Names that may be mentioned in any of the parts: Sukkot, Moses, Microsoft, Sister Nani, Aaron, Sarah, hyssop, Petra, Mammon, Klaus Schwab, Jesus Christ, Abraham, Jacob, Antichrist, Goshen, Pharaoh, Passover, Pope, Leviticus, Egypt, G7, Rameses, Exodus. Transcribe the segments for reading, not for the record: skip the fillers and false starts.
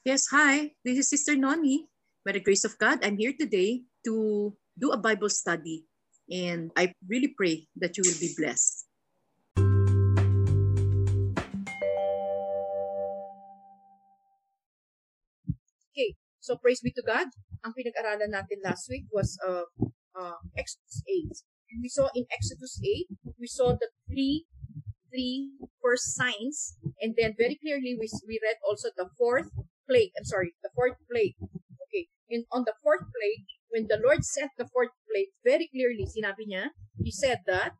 Yes, hi. This is Sister Nani. By the grace of God, I'm here today to do a Bible study. And I really pray that you will be blessed. Okay, so praise be to God. Ang pinag-aralan natin last week was Exodus 8. And we saw in Exodus 8, we saw the three first signs, and then very clearly we read also the fourth plague. The fourth plague. Okay, and on the fourth plague, when the Lord sent the fourth plague, very clearly sinabi niya, He said that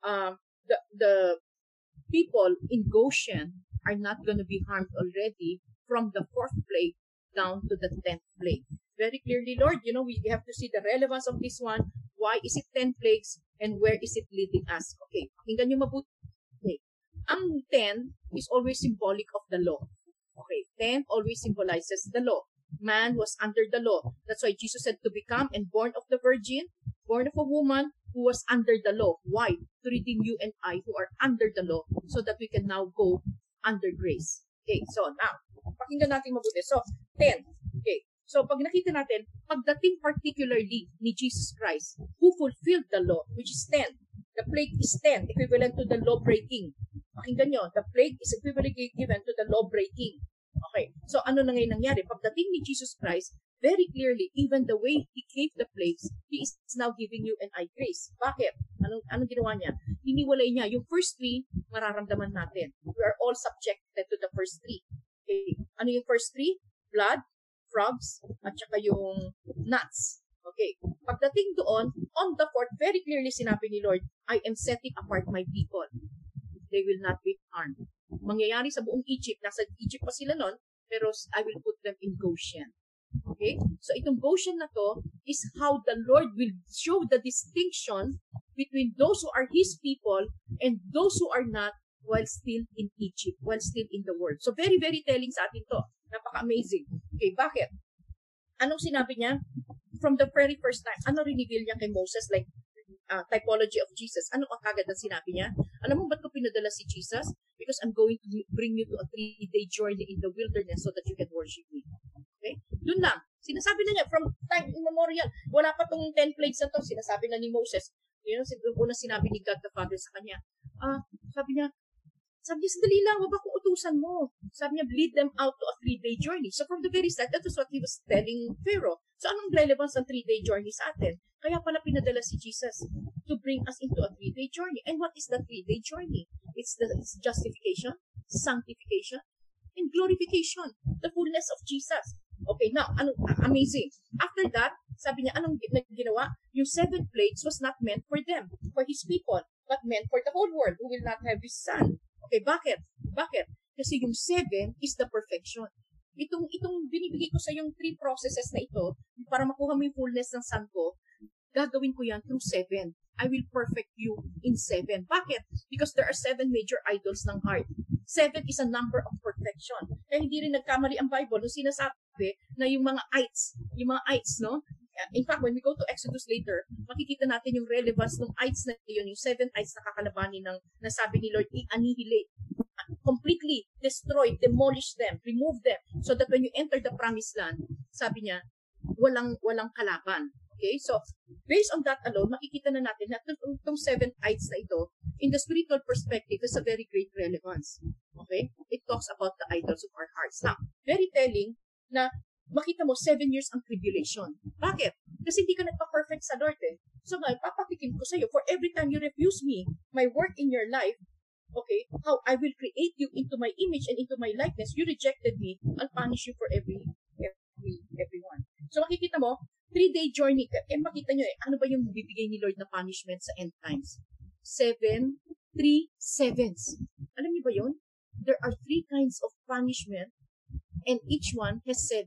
the people in Goshen are not going to be harmed already from the fourth plague down to the 10th plague. Very clearly, Lord, you know, we have to see the relevance of this one. Why is it 10 plagues and where is it leading us? Okay, pakinggan niyo mabuti. Ang 10 is always symbolic of the law. Okay, 10 always symbolizes the law. Man was under the law. That's why Jesus said to become and born of the virgin, born of a woman who was under the law. Why? To redeem you and I who are under the law so that we can now go under grace. Okay, so now, pakinggan natin mabuti. So, 10. Okay, so pag nakita natin, pagdating particularly ni Jesus Christ, who fulfilled the law, which is 10. The plague is 10, equivalent to the law-breaking. Pakinggan nyo, the plague is equivalently given to the law-breaking. Okay, so ano na ngayon nangyari? Pagdating ni Jesus Christ, very clearly, even the way He gave the plagues, He is now giving you and I grace. Bakit? Anong ginawa niya? Hiniwalay niya. Yung first three, mararamdaman natin. We are all subjected to the first three. Okay, ano yung first three? Blood, frogs, at saka yung nuts. Okay, pagdating doon, on the fourth, very clearly sinabi ni Lord, I am setting apart my people. They will not be harmed. Mangyayari sa buong Egypt, nasa Egypt pa sila nun, pero I will put them in Goshen. Okay, so itong Goshen na to is how the Lord will show the distinction between those who are His people and those who are not while still in Egypt, while still in the world. So very, very telling sa atin to. Napaka-amazing. Okay, bakit? Anong sinabi niya? From the very first time, ano reveal niya kay Moses, like typology of Jesus? Ano ang kagad na sinabi niya? Alam mo ba't ko pinadala si Jesus? Because I'm going to bring you to a 3-day journey in the wilderness so that you can worship me. Okay? Doon lang. Sinasabi na niya from time immemorial. Wala pa tong 10 plagues na to. Sinasabi na ni Moses. Yun ang unang sinabi ni God the Father sa kanya. Sabi niya, sandali lang, wag akong utusan mo. Sabi niya, lead them out to a 3-day journey. So from the very start, that was what He was telling Pharaoh. So anong relevance ng 3-day journey sa atin? Kaya pala pinadala si Jesus to bring us into a 3-day journey. And what is the 3-day journey? It's justification, sanctification, and glorification. The fullness of Jesus. Okay, now, amazing. After that, sabi niya, anong ginawa? Yung 7 plagues was not meant for them, for His people, but meant for the whole world who will not have His son. Okay, bakit? Bakit? Kasi yung 7 is the perfection. Itong binibigay ko sa yung 3 processes na ito, para makuha mo yung fullness ng Son ko, gagawin ko yan through 7. I will perfect you in 7. Bakit? Because there are 7 major idols ng heart. 7 is a number of perfection. Kaya hindi rin nagkamali ang Bible nung sinasabi na yung mga ites, no? In fact, when we go to Exodus later, makikita natin yung relevance ng ites na yun, yung 7 ites na kakalabanin ng nasabi ni Lord, i-annihilate, completely destroy, demolish them, remove them, so that when you enter the promised land, sabi niya, walang kalaban. Okay? So, based on that alone, makikita na natin na itong 7 ites na ito, in the spiritual perspective, is a very great relevance. Okay? It talks about the idols of our hearts. Now, very telling na makita mo, 7 years ang tribulation. Bakit? Kasi hindi ka nagpa-perfect sa Lord eh. So ngayon, papatikim ko sa'yo, for every time you refuse me, my work in your life, okay, how I will create you into my image and into my likeness, you rejected me, I'll punish you for everyone. So makikita mo, 3-day journey, makita nyo eh, ano ba yung bibigay ni Lord na punishment sa end times? 7, 3 sevens. Alam niyo ba yun? There are 3 kinds of punishment and each one has 7.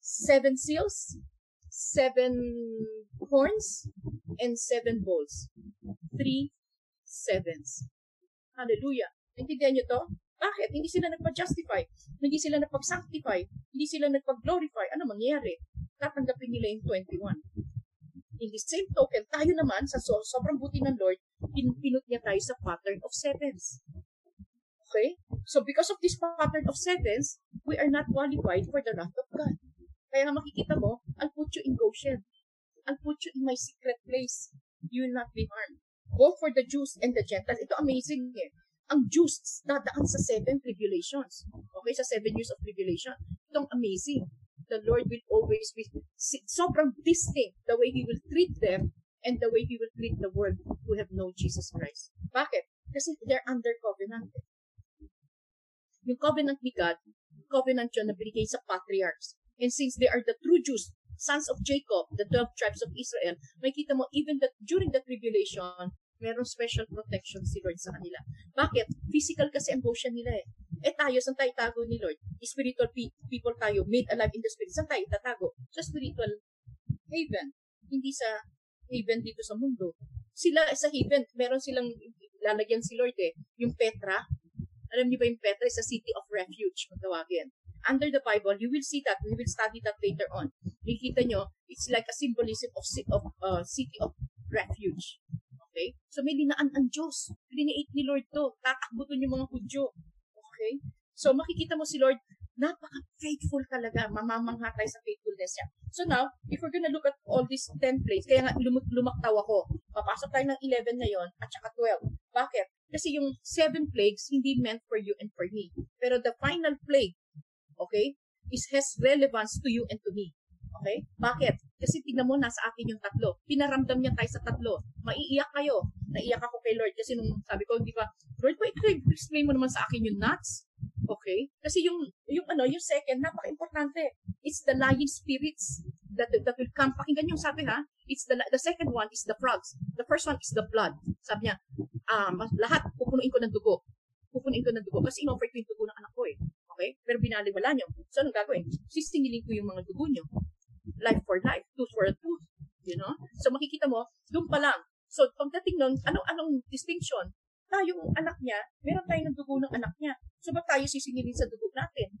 7 seals, 7 horns, and 7 bowls. 3 sevens. Hallelujah. Intindihan nyo to? Bakit? Hindi sila nagpa-justify. Hindi sila nagpa-sanctify. Hindi sila nagpa-glorify. Ano mangyari? Tatanggapin nila yung 21. In the same token, tayo naman, sa sobrang buti ng Lord, pinut niya tayo sa pattern of sevens. Okay? So because of this pattern of sevens, we are not qualified for the wrath of God. Kaya nga makikita mo, I'll put you in Goshen. I'll put you in my secret place. You will not be harmed. Both for the Jews and the Gentiles. Ito amazing eh. Ang Jews dadaan sa 7 tribulations. Okay, sa 7 years of tribulation. Itong amazing. The Lord will always be sobrang distinct the way He will treat them and the way He will treat the world who have known Jesus Christ. Bakit? Kasi they're under covenant. Yung covenant ni God, covenant yun na binigay sa patriarchs. And since they are the true Jews, sons of Jacob, the 12 tribes of Israel, makikita mo even that during the tribulation, meron special protection si Lord sa kanila. Bakit? Physical kasi ang Goshen nila eh. Eh tayo, saan tayo tago ni Lord? Spiritual people tayo, made alive in the spirit. Saan tayo tatago? Sa spiritual haven. Hindi sa haven dito sa mundo. Sila sa haven, meron silang lalagyan si Lord eh. Yung Petra, alam niyo ba yung Petra? It's a city of refuge, kung tawagin. Under the Bible, you will see that. We will study that later on. Makikita nyo, it's like a symbolism of city of refuge. Okay? So, may dinaan ang Diyos. Lineate ni Lord to. Tatakbuton yung mga Hudyo. Okay? So, makikita mo si Lord, napaka-faithful talaga. Mamamangha tayo sa faithfulness niya. So now, if we're gonna look at all these 10 plates, kaya nga lumaktaw ako. Papasok tayo ng 11 na yon at saka 12. Bakit? Kasi yung 7 plagues, hindi meant for you and for me. Pero the final plague, okay, it has relevance to you and to me. Okay? Bakit? Kasi tignan mo, nasa akin yung 3. Pinaramdam niya tayo sa 3. Maiiyak kayo. Naiyak ako kay Lord kasi nung sabi ko, di ba, Lord, wait, explain mo naman sa akin yung nuts. Okay? Kasi yung second, napaka-importante. It's the lying spirits that will come. Pakinggan yung sabi ha, it's the second one is the frogs. The first one is the blood. Sabi niya, lahat, pupunuin ko ng dugo. Pupunuin ko ng dugo. Kasi in-offer ko yung dugo ng anak ko eh. Okay? Pero binaliwala nyo. So, anong gagawin? Sisingilin ko yung mga dugo nyo. Life for life. Tooth for a tooth. You know? So, makikita mo, doon pa lang. So, pagdating nun, anong distinction? Tayong anak niya, meron tayo ng dugo ng anak niya. So, ba't tayo sisingilin sa dugo natin?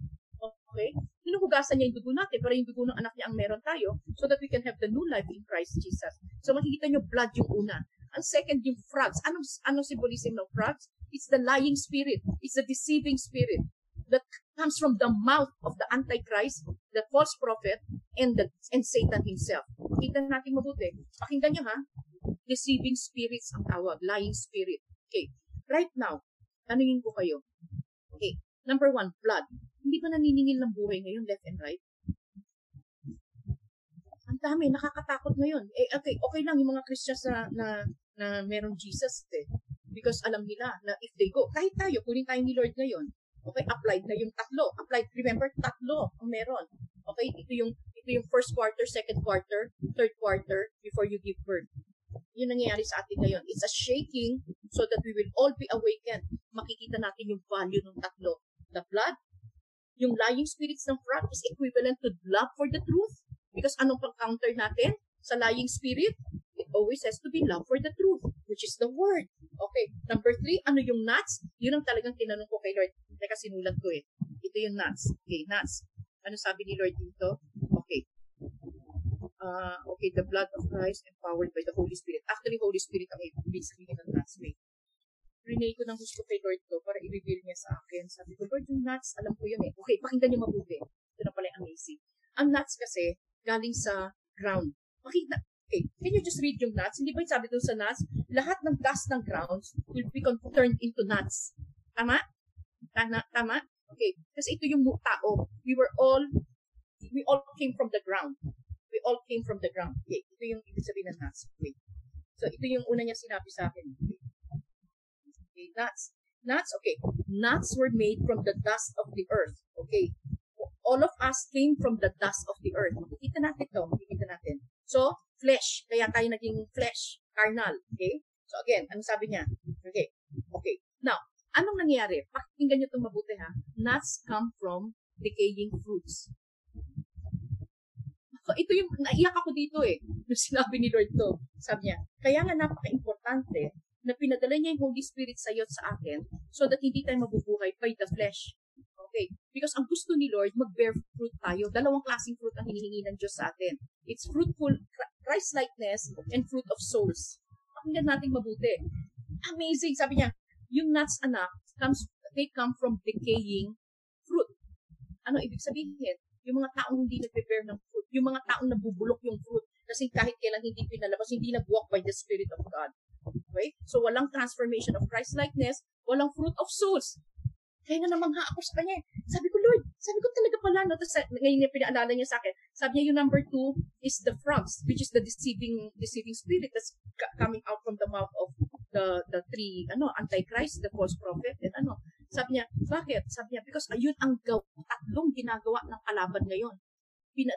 Okay? Hinuhugasan niya yung dugo natin, pero yung dugo ng anak niya ang meron tayo so that we can have the new life in Christ Jesus. So, makikita nyo, blood yung una. Ang second, yung frogs. Anong symbolism ng frogs? It's the lying spirit. It's the deceiving spirit that comes from the mouth of the Antichrist, the false prophet, and Satan himself. Pakinggan natin mabuti. Pakinggan nyo ha. Deceiving spirits ang tawag. Lying spirit. Okay. Right now, tanungin ko kayo. Okay. Number 1, blood. Hindi ba naniningil ng buhay ngayon, left and right? Ang dami, nakakatakot ngayon. Eh, okay lang yung mga Christians na merong Jesus. Eh. Because alam nila na if they go, kahit tayo, kunin tayo ni Lord ngayon. Okay, applied na yung 3. Applied, remember, 3 ang meron. Okay, ito yung first quarter, second quarter, third quarter, before you give birth. Yun nangyayari sa atin ngayon. It's a shaking so that we will all be awakened. Makikita natin yung value ng 3. The blood, yung lying spirits ng fraud is equivalent to love for the truth. Because anong pag-counter natin sa lying spirit? It always has to be love for the truth, which is the word. Okay, number 3, ano yung nuts? Yun ang talagang tinanong ko kay Lord. Teka, sinulat ko eh. Ito yung nuts. Okay, nuts. Ano sabi ni Lord dito? Okay. Okay, the blood of Christ empowered by the Holy Spirit. Actually, Holy Spirit ang ibig sabihin ng nuts, mate. Rinay ko ng gusto kay Lord to para i-reveal niya sa akin. Sabi ko, Lord, yung nuts, alam ko yun eh. Okay, pakinggan niyo mabuti. Ito na pala yung amazing. Ang nuts kasi, galing sa ground. Pakita. Okay, can you just read yung nuts? Hindi ba yung sabi doon sa nuts? Lahat ng dust ng grounds will be turned into nuts. Tama? Tama? Okay. Kasi ito yung tao. We all came from the ground. We all came from the ground. Okay. Ito yung ibig sabihin ng nuts. Okay. So, ito yung una niya sinabi sa akin. Okay. Nuts. Okay. Nuts were made from the dust of the earth. Okay. All of us came from the dust of the earth. Makikita natin. So, flesh. Kaya tayo naging flesh. Carnal. Okay? So, again, ano sabi niya? Okay. Okay. Now, anong nangyari? Pakinggan niyo itong mabuti ha. Nuts come from decaying fruits. So, ito yung, naiyak ako dito eh. Nung sinabi ni Lord to. Sabi niya, kaya nga napaka-importante na pinadala niya yung Holy Spirit sa'yo at sa akin so that hindi tayo mabubuhay by the flesh. Okay. Because ang gusto ni Lord, mag-bear fruit tayo. 2 klaseng fruit ang hinihingi ng Diyos sa atin. It's fruitful, Christ-likeness, and fruit of souls. Pakinggan natin mabuti. Amazing. Sabi niya, yung nuts, anak, they come from decaying fruit. Ano ibig sabihin? Yung mga taong hindi nag-prepare ng fruit, yung mga taong nabubulok yung fruit, kasi kahit kailan hindi pinalabas, hindi nag-walk by the Spirit of God. Okay? So, walang transformation of Christ-likeness, walang fruit of souls. Kaya na namangha ako sa kanya. Sabi ko, Lord, sabi ko talaga pala, no? Tapos ngayon niya pinaalala niya sa akin, sabi niya yung number 2 is the frogs, which is the deceiving spirit that's coming out from the mouth of the three, antichrist, the false prophet, and ano. Sabi niya, bakit? Sabi niya, because ayun ang tatlong ginagawa ng kalaban ngayon.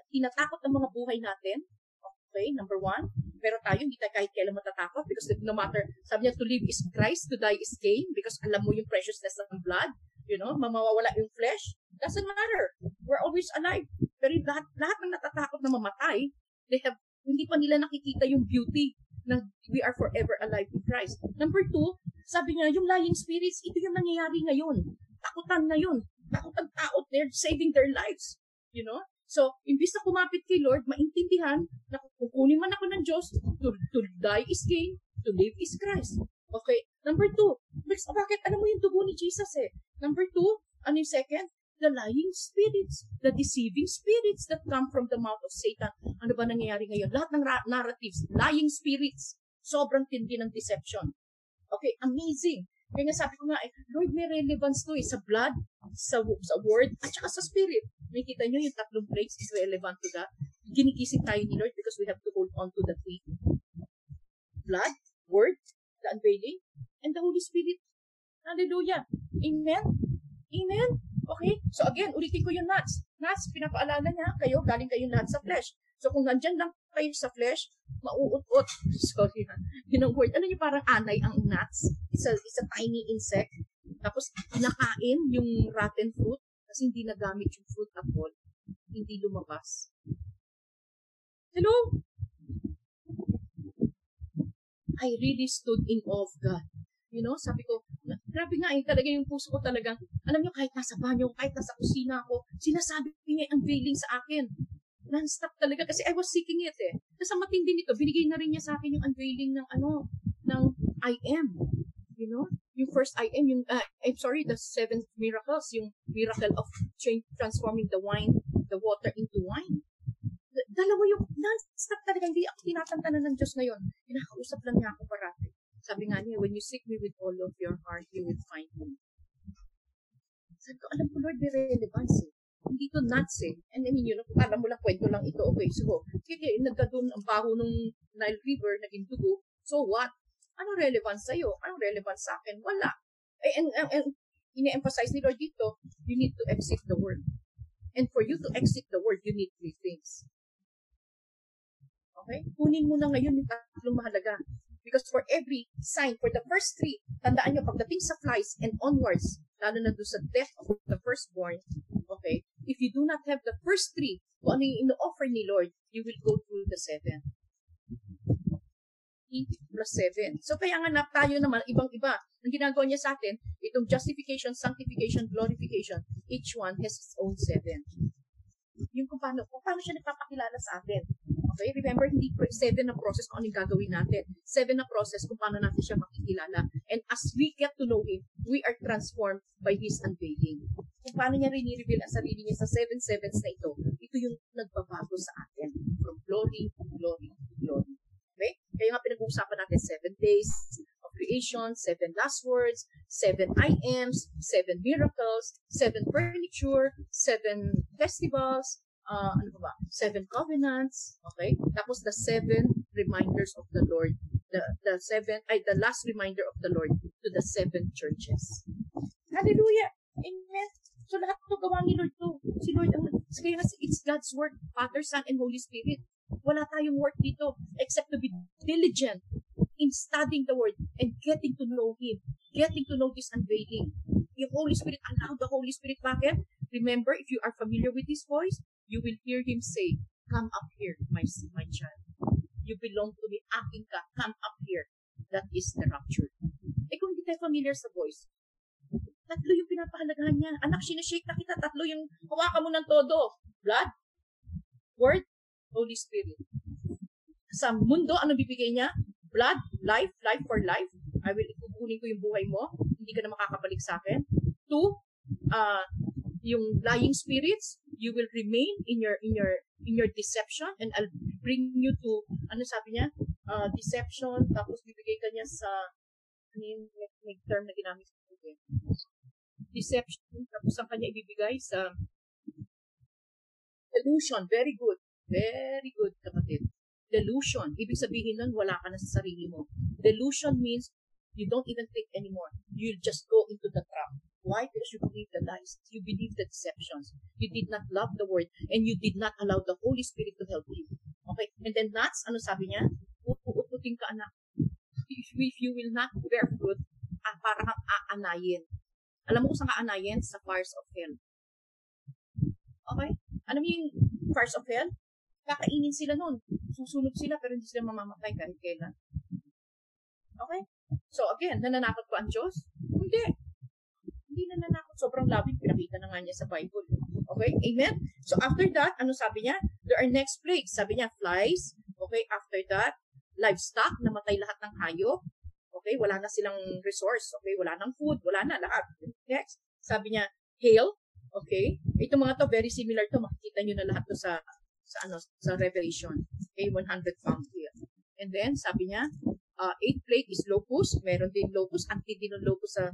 Tinatakot ang mga buhay natin, okay, number 1, pero tayo, hindi tayo kahit kailan matatakot because no matter, sabi niya, to live is Christ, to die is gain because alam mo yung preciousness ng blood, you know, mamawawala yung flesh, doesn't matter. We're always alive. Pero lahat ng natatakot na mamatay, hindi pa nila nakikita yung beauty na we are forever alive in Christ. Number 2, sabi niya, yung lying spirits, ito yung nangyayari ngayon. Takutan na yun. Takutan taot. They're saving their lives. You know? So, imbis na kumapit kay Lord, maintindihan na kukunin man ako ng Diyos, to die is gain, to live is Christ. Okay? Number 2, bakit? Alam mo yung dugo ni Jesus eh. Number 2, ano yung second? The lying spirits, the deceiving spirits that come from the mouth of Satan. Ano ba nangyayari ngayon? Lahat ng narratives, lying spirits, sobrang tindi ng deception. Okay? Amazing. Kaya nga sabi ko nga, eh, Lord, may relevance to eh, sa blood, sa word, at saka sa spirit. Nakikita nyo yung tatlong plagues is relevant to that. Ginigising tayo ni Lord because we have to hold on to the three. Blood, word, the unveiling, and the Holy Spirit. Hallelujah. Amen? Amen? Okay? So again, ulitin ko yung nuts. Nuts, pinapaalala niya kayo, galing kayo nuts sa flesh. So kung nandyan lang kayo sa flesh, mauut-ut. Sorry na. Yun ang word. Ano yung parang anay ang nuts? It's a tiny insect. Tapos nakain yung rotten fruit. Kasi hindi nagamit yung fruit at all, hindi lumabas. Hello? I really stood in awe of God. You know, sabi ko, grabe nga eh, talaga yung puso ko talagang, alam nyo, kahit nasa banyo, kahit nasa kusina ako, sinasabi niya ang unveiling sa akin. Non-stop talaga, kasi I was seeking it eh. Kasi matindi nito, binigay na rin niya sa akin yung unveiling ng ano, ng I am. You know, yung first I am, yung, the 7 miracles, yung miracle of transforming the water into wine. Dalawa yung, non-stop talaga, hindi ako tinatantanan ng Diyos ngayon. Kinakausap lang niya ako parati. Sabi nga niya, when you seek me with all of your heart, you will find me. Sabi ko, alam ko Lord, may relevance eh. Hindi to nuts eh. And I mean, you know, alam mo lang, kwento lang ito, okay, so, kaya nagkadun ang baho ng Nile River, naging dugo, so what? Ano relevance sa'yo? Ano relevance sa akin? Wala. And ine-emphasize ni Lord dito, you need to exit the world. And for you to exit the world, you need 3 things. Okay? Kunin mo na ngayon yung tatlong mahalaga. Because for every sign, for the first 3, tandaan nyo, pagdating sa flies and onwards, lalo na doon sa death of the firstborn, okay, if you do not have the first 3, kung ano yung ino-offer ni Lord, you will go through the 7. +7. So, kaya nga na tayo naman, ibang-iba. Ang ginagawa niya sa atin, itong justification, sanctification, glorification, each one has its own 7. Yung kung paano siya nagpapakilala sa atin. Okay? Remember, hindi 7 na process kung anong gagawin natin. 7 na process kung paano natin siya makikilala. And as we get to know Him, we are transformed by His unveiling. Kung paano niya rin-reveal ang sarili niya sa 7/7 na ito, ito yung nagbabago sa atin. From glory to glory to glory. Okay? Kaya nga pinag-uusapan natin 7 days of creation, 7 last words, 7 I ams, 7 miracles, 7 furniture, 7 festivals, ano ba? 7 covenants, okay? Tapos the 7 reminders of the Lord, the last reminder of the Lord to the 7 churches. Hallelujah! Amen! So lahat ito gawa ni Lord to. Si Lord, kaya nga it's God's work, Father, Son, and Holy Spirit. Wala tayong work dito except to be diligent in studying the Word and getting to know Him, getting to know this unveiling. Yung Holy Spirit, allow the Holy Spirit. Bakit? Remember, if you are familiar with His voice, you will hear Him say, come up here, my child. You belong to me. Aking ka. Come up here. That is the rapture. Eh kung hindi tayo familiar sa voice, 3 yung pinapahalagahan niya. Anak, sinashake na kita. 3 yung hawakan mo ng todo. Blood, Word, Holy Spirit. Sa mundo, ano bibigay niya? Blood, life, life for life. I will kukunin ko yung buhay mo. Hindi ka na makakabalik sa akin. 2, yung lying spirits, you will remain in your deception, and I'll bring you to, ano sabi niya? Deception, tapos bibigay ka niya sa, may term na ginamit sa kanya. Deception, tapos ang kanya ibibigay sa delusion. Very good. Very good, kapatid. Delusion. Ibig sabihin nun, wala ka na sa sarili mo. Delusion means you don't even think anymore. You just go into the trap. Why? Because you believe the lies. You believe the deceptions. You did not love the word and you did not allow the Holy Spirit to help you. Okay? And then that's, ano sabi niya? Uuputin ka, anak. If you will not bear fruit, parang aanayin. Alam mo kung saan aanayin? Sa fires of hell. Okay? Ano yung fires of hell? Kakainin sila nun. Susunog sila pero hindi sila mamamatay kahit kailan. Okay? So again, nananakot ba ang Diyos? Hindi. Hindi nananakot. Sobrang labing pinakita na nga niya sa Bible. Okay? Amen? So after that, ano sabi niya? There are next plagues. Sabi niya, flies. Okay? After that, livestock, namatay lahat ng hayop. Okay? Wala na silang resource. Okay? Wala ng food. Wala na lahat. Next, sabi niya, hail. Okay? Ito mga to, very similar to. Makikita nyo na lahat to sa Revelation. Okay? 100 pounds here. And then, sabi niya, eighth plague is locust. Meron din locust. Anti din ng locust sa,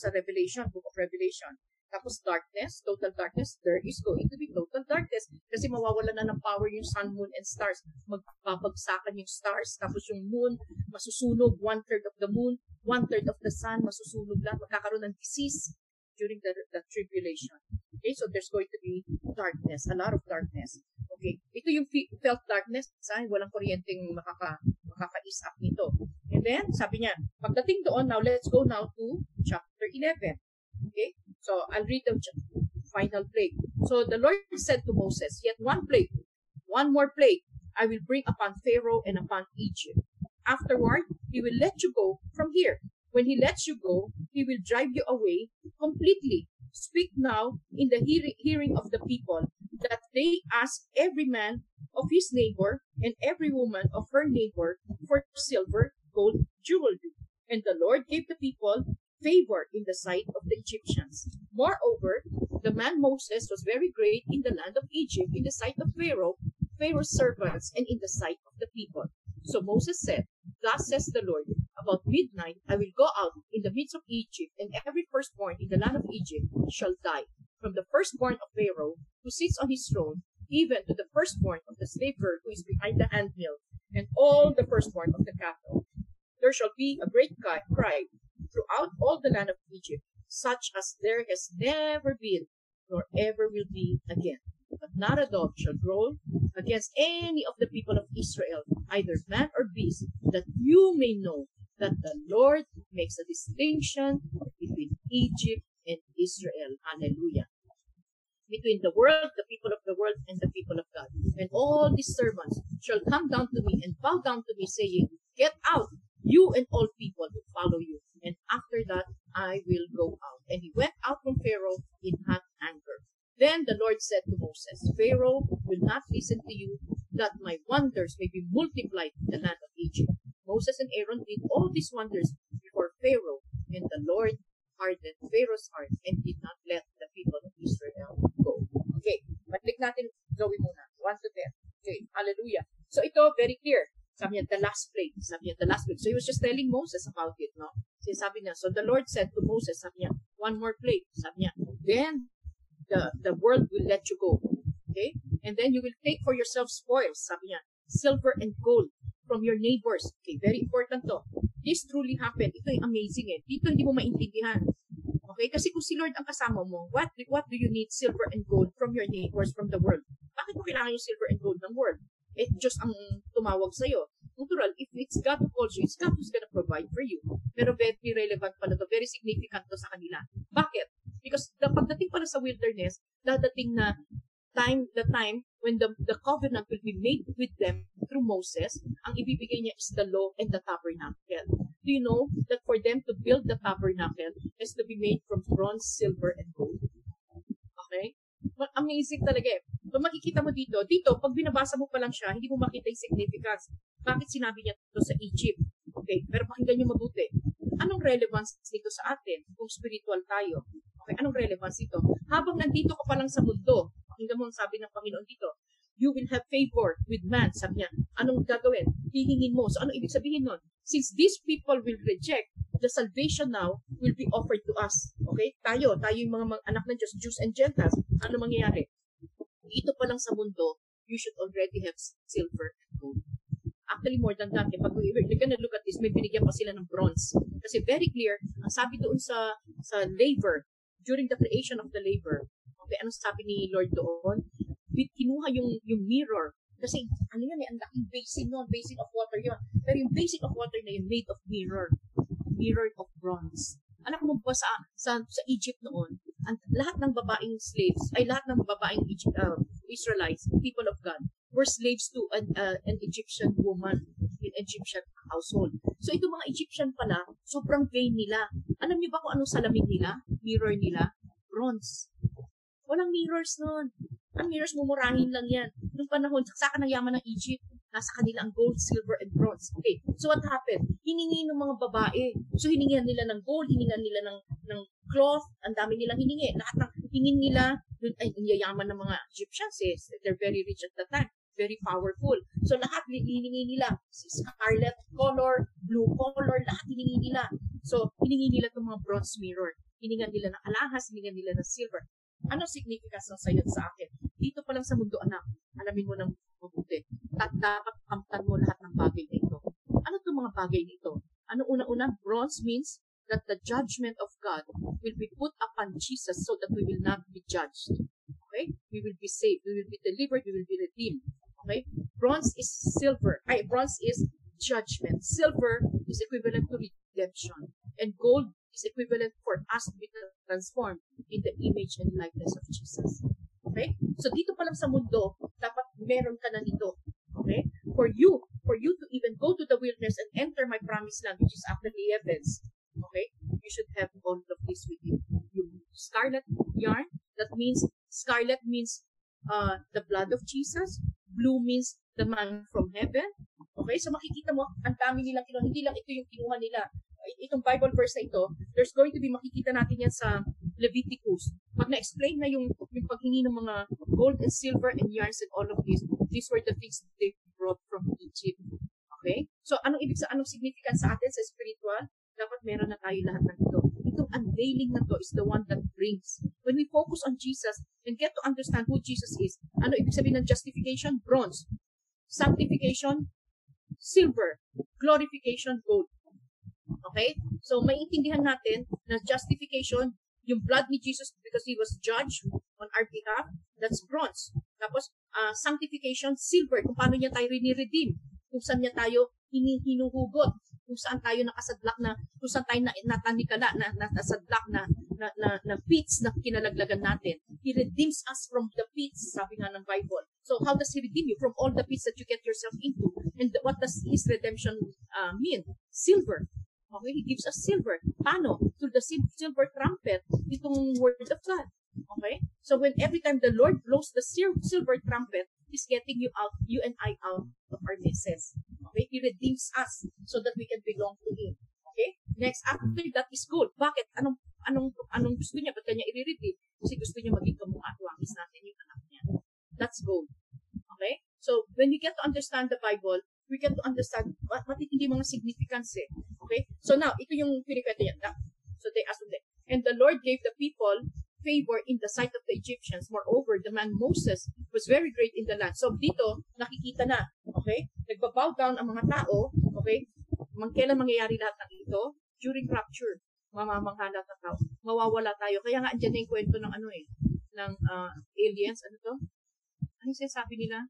sa Revelation, Book of Revelation. Tapos darkness, total darkness, there is going to be total darkness. Kasi mawawala na ng power yung sun, moon, and stars. Magpapagsakan yung stars. Tapos yung moon, masusunog. 1/3 of the moon, 1/3 of the sun, masusunog lahat. Magkakaroon ng disease during the tribulation. Okay, so there's going to be darkness, a lot of darkness. Okay, ito yung felt darkness. Saan? Walang kuryenteng makaka-ease up nito. And then, sabi niya, pagdating doon, now let's go now to chapter 11. Okay, so I'll read the final plague. So the Lord said to Moses, yet one plague, one more plague, I will bring upon Pharaoh and upon Egypt. Afterward, he will let you go from here. When he lets you go, he will drive you away completely. Speak now in the hearing of the people, that they ask every man of his neighbor and every woman of her neighbor for silver, gold, jewelry. And the Lord gave the people favor in the sight of the Egyptians. Moreover, the man Moses was very great in the land of Egypt, in the sight of Pharaoh, Pharaoh's servants, and in the sight of the people. So Moses said, thus says the Lord, about midnight I will go out in the midst of Egypt, and every firstborn in the land of Egypt shall die, from the firstborn of Pharaoh, who sits on his throne, even to the firstborn of the slave girl who is behind the handmill, and all the firstborn of the cattle. There shall be a great cry throughout all the land of Egypt, such as there has never been, nor ever will be again. But not a dog shall growl against any of the people of Israel, either man or beast, that you may know that the Lord makes a distinction between Egypt and Israel. Hallelujah. Between the world, the people of the world, and the people of God. And all these servants shall come down to me and bow down to me, saying, get out, you and all people who follow you. And after that, I will go out. And he went out from Pharaoh in hot anger. Then the Lord said to Moses, Pharaoh will not listen to you, that my wonders may be multiplied in the land of Egypt. Moses and Aaron did all these wonders before Pharaoh, and the Lord hardened Pharaoh's heart and did not let the people of Israel go. Okay, balik natin, gawin muna. 1 to 10. Okay, hallelujah. So ito, very clear. Sabi niya, the last plague. Sabi niya, the last plague. So he was just telling Moses about it, no? Sabi niya, so the Lord said to Moses, sabi niya, one more plague. Sabi niya, then the world will let you go. Okay? And then you will take for yourself spoils, sabi niya, silver and gold from your neighbors. Okay, very important to. This truly happened. Ito yung amazing eh. Dito hindi mo maintindihan. Okay? Kasi kung si Lord ang kasama mo, what do you need silver and gold from your neighbors, from the world? Bakit mo kailangan yung silver and gold ng world? Eh, Diyos ang tumawag sa'yo. Natural, if it's God who calls you, it's God who's gonna provide for you. Pero very relevant pala to. Very significant to sa kanila. Bakit? Because pagdating pala sa wilderness, dadating na the time when the covenant will be made with them through Moses, ang ibibigay niya is the law and the tabernacle. Do you know that for them to build the tabernacle has to be made from bronze, silver, and gold? Okay? Amazing talaga eh. Kung makikita mo dito, pag binabasa mo pa lang siya, hindi mo makita yung significance. Bakit sinabi niya ito sa Egypt? Okay, pero pakinggan niyo mabuti. Anong relevance nito sa atin kung spiritual tayo? Anong relevance ito? Habang nandito ka pa lang sa mundo, pakinggan mo ang sabi ng Panginoon dito, you will have favor with man, sabi niya. Anong gagawin? Hihingin mo. So ano ibig sabihin nun? Since these people will reject, the salvation now will be offered to us. Okay? Tayo yung mga anak ng Diyos, Jews and Gentiles. Ano mangyayari? Ito pa lang sa mundo, you should already have silver and gold. Actually, more than that, pag you're gonna look at this, may binigyan pa sila ng bronze. Kasi very clear, ang sabi doon sa labor, during the creation of the labor, okay, anong sabi ni Lord doon? Kinuha yung mirror. Kasi, ano yan eh, ang laking basin noon, basin of water yon. Pero yung basin of water na yun, made of mirror. Mirror of bronze. Anak mo ba sa Egypt noon, lahat ng babaeng slaves, ay lahat ng babaeng Israelites, people of God, were slaves to an Egyptian woman, an Egyptian household. So, ito mga Egyptian pala, sobrang vain nila. Alam niyo ba kung anong salamin nila? Mirror nila? Bronze. Walang mirrors noon. Ang mirrors, mumurahin lang yan. Noong panahon, saksakan ng yaman ng Egypt, nasa kanila ang gold, silver, and bronze. Okay, so what happened? Hiningi ng mga babae. So, hiningihan nila ng gold, hiningihan nila ng cloth, ang dami nilang hiningi. Lahat ng hingin nila, ay yayaman ng mga Egyptians eh. They're very rich at the time, very powerful. So, lahat hiningi nila. Scarlet color, blue color, lahat hiningi nila. So, hiningi nila itong mga bronze mirror. Hiningan nila ng alahas, hiningan nila ng silver. Ano significance ng sayon sa akin? Dito pa lang sa mundo, anak, alamin mo ng mabuti. Dapat kamtan mo lahat ng bagay na ito. Ano itong mga bagay nito? Ano una-una? Bronze means that the judgment of God will be put upon Jesus so that we will not be judged. Okay? We will be saved. We will be delivered. We will be redeemed. Okay? Bronze is silver. Bronze is judgment. Silver is equivalent to redemption. And gold is equivalent for us to be transformed in the image and likeness of Jesus. Okay? So, dito pa lang sa mundo, dapat meron ka na nito. Okay? For you to even go to the wilderness and enter my promised land, which is after the heavens. Okay? You should have all of this with you. You scarlet yarn, that means, scarlet means the blood of Jesus. Blue means the man from heaven. Okay? So, makikita mo, ang dami nilang kinuha. Hindi lang ito yung kinuha nila. Itong Bible verse na ito, there's going to be, makikita natin yan sa Leviticus. Pag na-explain na yung paghingi ng mga gold and silver and yarns and all of this, these were the things they brought from Egypt. Okay? So, anong significance sa atin sa spiritual? Dapat meron na tayo lahat ng ito. Itong unveiling na to is the one that brings. When we focus on Jesus and get to understand who Jesus is, ano ibig sabihin ng justification? Bronze. Sanctification? Silver. Glorification? Gold. Okay? So, maiintindihan natin na justification, yung blood ni Jesus because he was judged on our behalf, that's bronze. Tapos, sanctification, silver, kung paano niya tayo riniredeem, kung saan niya tayo hinuhugot, kung saan tayo nakasadlak na, kung saan tayo natanikala, nakasadlak na pits na kinalaglagan natin. He redeems us from the pits, sabi nga ng Bible. So, how does he redeem you? From all the pits that you get yourself into. And what does his redemption mean? Silver. Okay, he gives us silver. Paano? Through the silver trumpet, itong word of God. Okay? So, when every time the Lord blows the silver trumpet, he's getting you out, you and I out of our messes. Okay? He redeems us so that we can belong to him. Okay? Next, after that is gold. Bakit? Anong gusto niya? Ba't kanya i-redeem? Kasi gusto niya maging kamukha at wamis natin yung anak niya. That's gold. Okay? So, when you get to understand the Bible, we get to understand matitindi mga significance eh. Okay? So now, ito yung pinipwede yan. So they asked them. And the Lord gave the people favor in the sight of the Egyptians. Moreover, the man Moses was very great in the land. So dito, nakikita na. Okay? Nagbabow down ang mga tao. Okay? Kailan mangyayari lahat ng ito? During rapture. Mamamangha lahat ng tao. Mawawala tayo. Kaya nga, andyan na yung kwento ng ano eh. Ng aliens. Ano to? Ano yung sinasabi nila?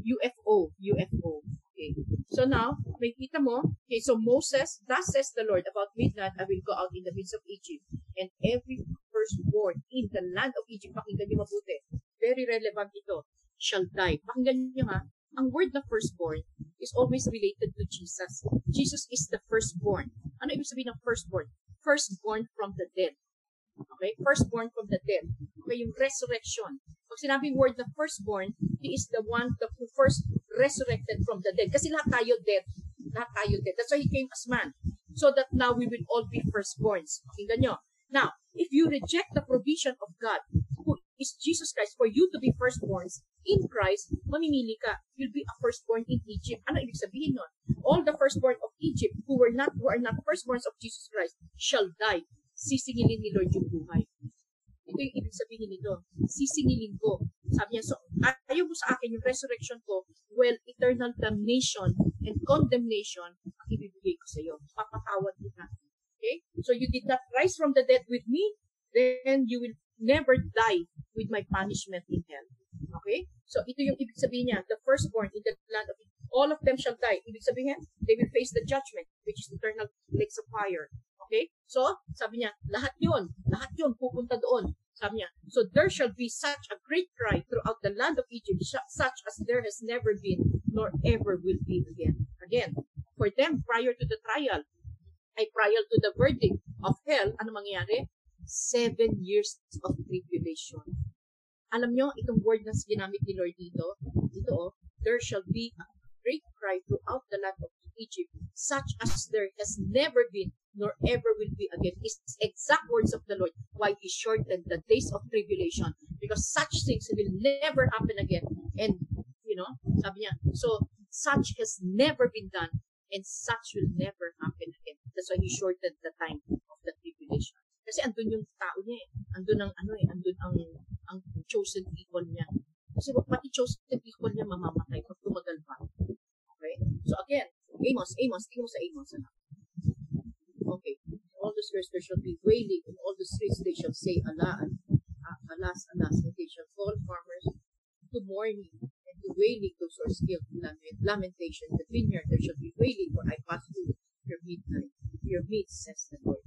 UFO. Okay. So now, may kita mo, okay, so Moses, thus says the Lord, about midnight, I will go out in the midst of Egypt, and every firstborn in the land of Egypt, pakinggan niyo mabuti, very relevant ito, shall die. Pakinggan niyo ha, ang word na firstborn is always related to Jesus. Jesus is the firstborn. Ano ibig sabihin ng firstborn? Firstborn from the dead. Okay? Firstborn from the dead. Okay, yung resurrection. Pag sinabing word na firstborn, he is the one who first resurrected from the dead. Kasi lahat tayo dead. Lahat tayo dead. That's why he came as man. So that now we will all be firstborns. Pakinggan nyo. Now, if you reject the provision of God, who is Jesus Christ, for you to be firstborns in Christ, mamimili ka, you'll be a firstborn in Egypt. Ano ibig sabihin nun? All the firstborn of Egypt who are not firstborns of Jesus Christ shall die. Sisingilin ni Lord yung buhay. Ito yung ibig sabihin nito. Sisingilin ko. Sabi niya, so, ayaw mo sa akin yung resurrection ko, well, eternal damnation and condemnation ang ibibigay ko sa iyo. Papatawad kita. Okay? So you did not rise from the dead with me, then you will never die with my punishment in hell. Okay? So ito yung ibig sabihin niya, the firstborn in the land of Egypt, all of them shall die. Ibig sabihin, they will face the judgment, which is eternal lakes of fire. Okay? So, sabi niya, lahat yun pupunta doon. Sabi niya, so there shall be such a great cry throughout the land of Egypt, such as there has never been, nor ever will be again. Again, for them, prior to the trial, ay prior to the verdict of hell, ano mangyayari? 7 years of tribulation. Alam nyo, itong word na ginamit ni Lord dito, oh, there shall be a great cry throughout the land of Egypt, such as there has never been, nor ever will be again. It's exact words of the Lord, why He shortened the days of tribulation, because such things will never happen again. And, you know, sabi niya, so, such has never been done, and such will never happen again. That's why He shortened the time of the tribulation. Kasi andun yung tao niya eh. Andun ang chosen people niya. Kasi pati chosen people niya mamamatay pag tumagal pa. Okay? So again, Amos, tingin mo sa Amos. Ano? Okay. In all the streets there shall be wailing. In all the streets they shall say, Alas, and they shall call farmers to mourning and to wailing those who are skilled in lamentation. The vineyard there shall be wailing, for I pass through your midnight. Your meat, says the Lord.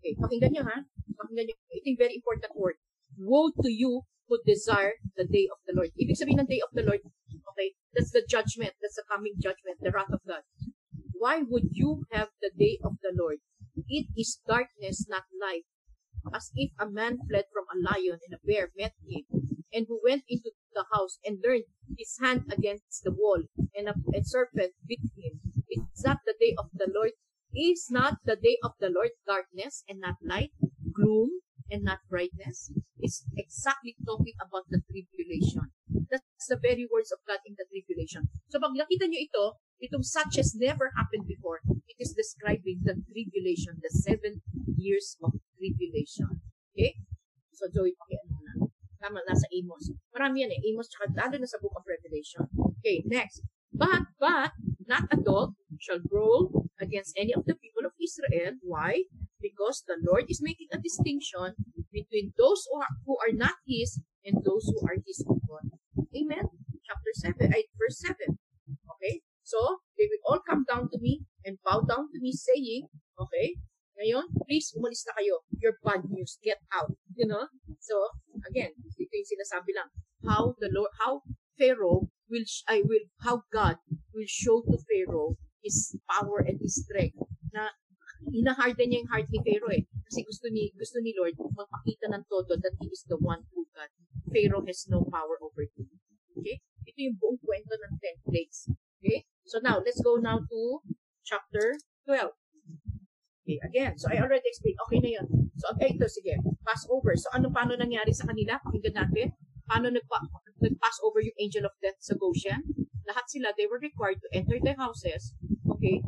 Okay, pakinggan niyo ha? Pakinggan niyo. Ito yung very important word. Woe to you who desire the day of the Lord. Ibig sabihin ng day of the Lord, okay, that's the judgment. That's the coming judgment, the wrath of God. Why would you have the day of the Lord? It is darkness, not light. As if a man fled from a lion and a bear met him, and who went into the house and learned his hand against the wall, and a serpent bit him. Is not the day of the Lord? Is not the day of the Lord darkness and not light, gloom and not brightness? It's exactly talking about the tribulation. That's the very words of God in the tribulation. So pag nakita nyo ito, itong such as never happened before, it is describing the tribulation, the 7 years of tribulation. Okay? So Joey, pakialam na. Tama, nasa Amos. Marami yan eh. Amos, tsaka lalo na sa Book of Revelation. Okay, next. But, not a dog shall growl against any of the people of Israel. Why? Because the Lord is making a distinction between those who are not His and those who are His people. Amen? Verse 7. Okay? So, they will all come down to me and bow down to me saying, okay, ngayon, please, umalis na kayo. You're bad news. Get out. You know? So, again, ito yung sinasabi lang. How God will show to Pharaoh His power and His strength. Na inaharden niya yung heart ni Pharaoh eh. Kasi gusto ni Lord magpakita ng todo that He is the one true God. Pharaoh has no power over Him. Okay? Ito yung buong kwento ng 10 plagues. Okay? So now, let's go now to chapter 12. Okay, again. So I already explained. Okay na yun. So okay, ito, sige. Passover. So paano nangyari sa kanila? Pakinggan natin. Paano nag-pass over yung angel of death sa Goshen? Lahat sila, they were required to enter their houses. Okay?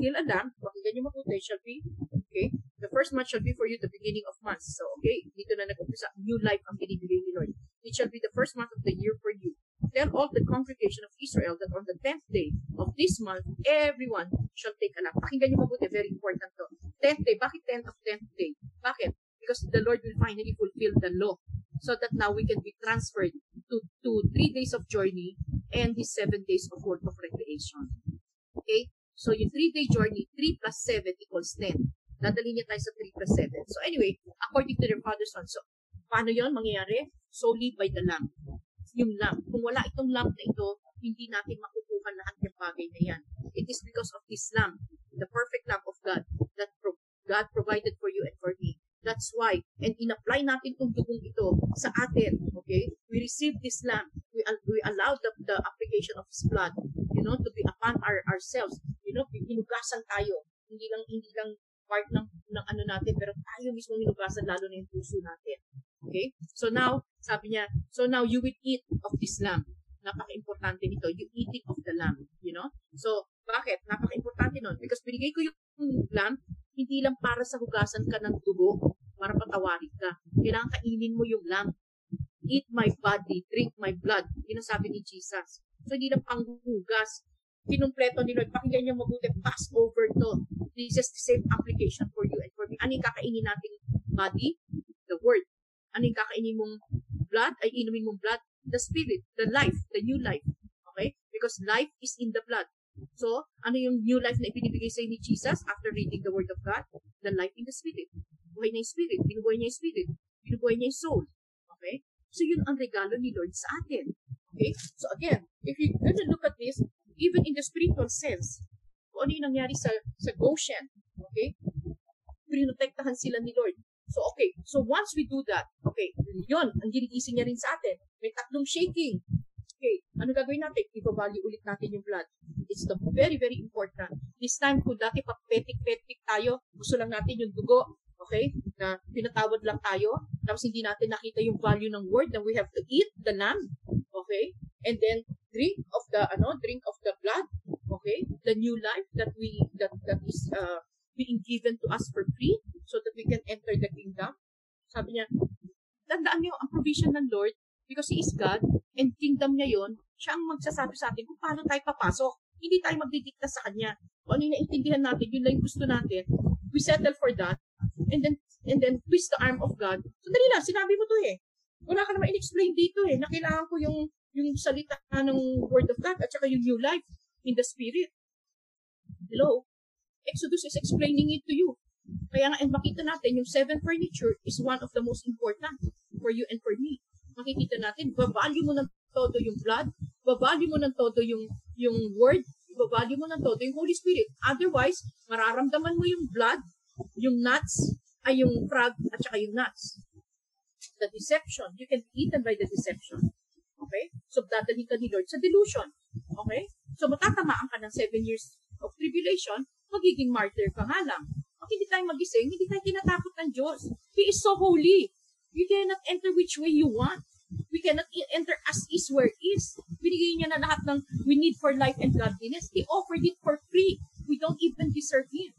Till Adam, pakinggan yung mabuti, shall be, okay? The first month shall be for you the beginning of months. So, okay? Dito na nag-umpisa, new life ang binibigay ni Lord. It shall be the first month of the year for you. Tell all the congregation of Israel that on the 10th day of this month, everyone shall take a lamb. Pakinggan yung mabuti, very important to. 10th day, bakit 10th of 10th day? Bakit? Because the Lord will finally fulfill the law. So that now we can be transferred to 3 days of journey and the 7 days of work of recreation. Okay? So yung 3-day journey, 3 + 7 = 10. Dadali niya tayo sa 3 + 7. So anyway, according to their father's son, so paano yun mangyayari? Solely by the lamb. Yung lamb. Kung wala itong lamb na ito, hindi natin makukuha lahat yung bagay na yan. It is because of this lamb, the perfect lamb of God, that God provided for you and for me. That's why, and in-apply natin itong dugong ito sa atin, okay? We receive this lamb. We allow the application of His blood, you know, to be upon ourselves. You know, hinugasan tayo. Hindi lang part ng ng ano natin, pero tayo mismo hinugasan lalo na yung puso natin. Okay? So now, sabi niya, so now you will eat of this lamb. Napaka-importante nito. You eat it of the lamb. You know? So, bakit? Napaka-importante nun. Because binigay ko yung lamb, hindi lang para sa hugasan ka ng dugo, para patawarin ka. Kailangan kainin mo yung lamb. Eat my body, drink my blood. Yun ang sabi ni Jesus. So, hindi lang panghugas. Kinumpleto ni Lord. Pakinggan niyo mabuti. Passover to. This is the same application for you and for me. Ano yung kakainin natin body? The word. Ano yung kakainin mong blood? Ay, inumin mong blood? The spirit. The life. The new life. Okay? Because life is in the blood. So, ano yung new life na ipinibigay sa'yo ni Jesus after reading the word of God? The life in the spirit. Buhay na yung spirit. Binubuhay niya yung spirit. Binubuhay niya yung soul. Okay? So, yun ang regalo ni Lord sa atin. Okay? So, again, if you're gonna look at this, even in the spiritual sense, kung ano yung nangyari sa Goshen, okay? Prinotektahan sila ni Lord. So, okay. So, once we do that, okay, yun, ang ginigising niya rin sa atin. May tatlong shaking. Okay, ano gagawin natin? Ibabali ulit natin yung blood. It's the very, very important. This time, kung dati pa petik-petik tayo, gusto lang natin yung dugo, okay, na pinatawad lang tayo, tapos hindi natin nakita yung value ng word na we have to eat the lamb, okay, and then, drink of the blood, okay, the new life that is being given to us for free, so that we can enter the kingdom. Sabi niya, tandaan niyo ang provision ng Lord, because He is God, and kingdom niya yon, siya ang magsasabi sa atin kung paano tayo papasok. Hindi tayo magdidikta sa Kanya. Kung ano yung naintindihan natin, yun lang yung gusto natin, we settle for that, and then twist the arm of God. So, dali lang, sinabi mo to eh. Wala ka naman in-explain dito eh, nakailangan ko yung salita ng Word of God at saka yung new life in the Spirit. Hello? Exodus is explaining it to you. Kaya nga, and makita natin, yung seven furniture is one of the most important for you and for me. Makikita natin, bavalue mo ng todo yung blood, bavalue mo ng todo yung Word, bavalue mo ng todo yung Holy Spirit. Otherwise, mararamdaman mo yung blood, yung nuts, ay yung frog at saka yung nuts. The deception. You can be eaten by the deception. Okay? So, dadalhin ka ni Lord sa delusion. Okay? So, matatamaan ka ng 7 years of tribulation, magiging martyr ka nga lang. Pag hindi tayo magising, hindi tayo tinatakot ng Diyos. He is so holy. You cannot enter which way you want. We cannot enter as is where is. Binigay niya na lahat ng we need for life and godliness. He offered it for free. We don't even deserve Him.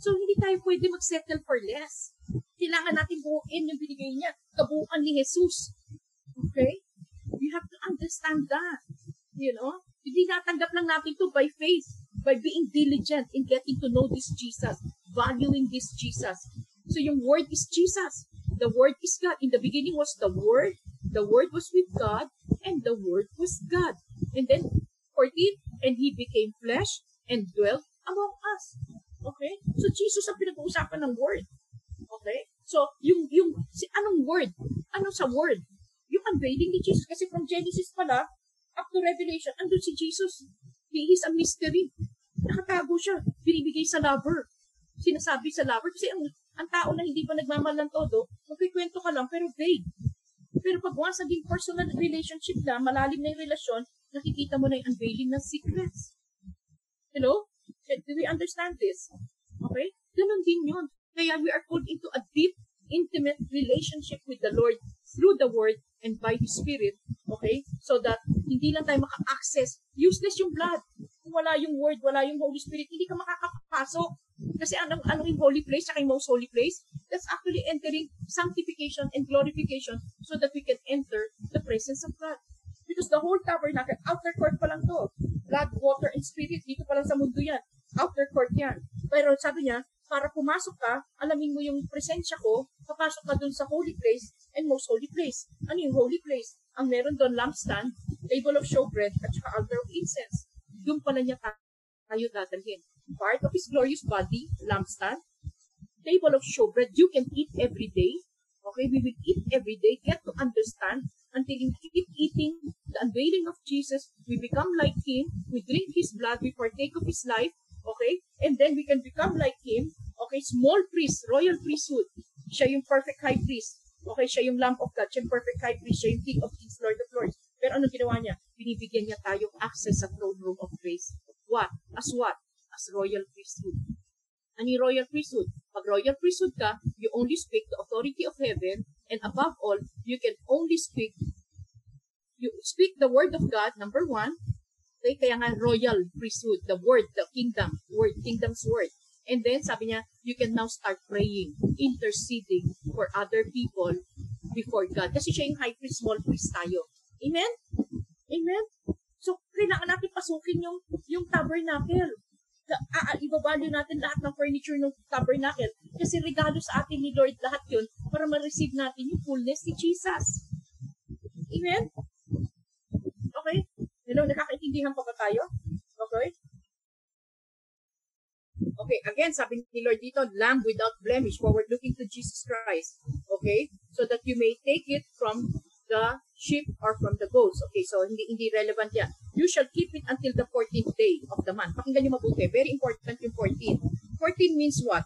So, hindi tayo pwede mag-settle for less. Kailangan natin buuin yung binigay niya. Kabuuan ni Jesus. Okay? You have to understand that. You know? Hindi natanggap lang natin to by faith, by being diligent in getting to know this Jesus, valuing this Jesus. So yung Word is Jesus. The Word is God. In the beginning was the Word. The Word was with God. And the Word was God. And then, 14, and He became flesh and dwelt among us. Okay? So Jesus ang pinag-uusapan ng Word. Okay? So yung anong Word? Ano sa Word? Yung unveiling ni Jesus. Kasi from Genesis pala, up to Revelation, andun si Jesus. He is a mystery. Nakatago siya. Binibigay sa lover. Sinasabi sa lover. Kasi ang tao na hindi pa nagmamahal ng todo, magkikwento ka lang, pero vague. Pero pag once naging personal relationship na, malalim na yung relasyon, nakikita mo na yung unveiling ng secrets. Hello? Do we understand this? Okay? Ganon din yun. Kaya we are called into a deep, intimate relationship with the Lord through the Word and by His Spirit, okay? So that hindi lang tayo maka-access. Useless yung blood. Kung wala yung Word, wala yung Holy Spirit, hindi ka makakapasok. Kasi anong yung holy place, saka yung most holy place, that's actually entering sanctification and glorification so that we can enter the presence of God. Because the whole tabernacle, outer court pa lang to. Blood, water, and spirit, dito pa lang sa mundo yan. Outer court yan. Pero sabi niya, para pumasok ka, alamin mo yung presensya ko, papasok ka dun sa holy place and most holy place. Ano yung holy place? Ang meron dun, lampstand, table of showbread, at saka altar of incense. Doon pala niya tayo dadalhin. Part of His glorious body, lampstand, table of showbread, you can eat every day. Okay, we will eat every day, get to understand, until we keep eating the unveiling of Jesus, we become like Him, we drink His blood, we partake of His life, okay? And then we can become like Him. Okay, small priest, royal priesthood. Siya yung perfect high priest. Okay, siya yung Lamb of God. Siya yung perfect high priest. Siya yung King of Kings, Lord of Lords. Pero ano ginawa niya? Binibigyan niya tayong access sa throne room of grace. What? As royal priesthood. and in royal priesthood. Pag royal priesthood ka, you only speak the authority of heaven, and above all, you can only speak, you speak the word of God, number one. Okay, kaya nga royal priesthood, the word, the kingdom, word, kingdom's word. And then, sabi niya, you can now start praying, interceding for other people before God. Kasi siya yung high priest, small priest tayo. Amen? Amen? So, kailangan natin pasukin yung tabernacle. Ibabalyo natin lahat ng furniture ng tabernacle. Kasi regalo sa atin ni Lord lahat yun para ma-receive natin yung fullness ni Jesus. Amen? Okay? Hello, nakakaintindihan pa ba tayo? Okay? Okay, again, sabi ni Lord dito, lamb without blemish, forward looking to Jesus Christ. Okay? So that you may take it from the sheep or from the goats. Okay, so hindi relevant yan. You shall keep it until the 14th day of the month. Pakinggan niyo mabuti. Very important yung 14. 14 means what?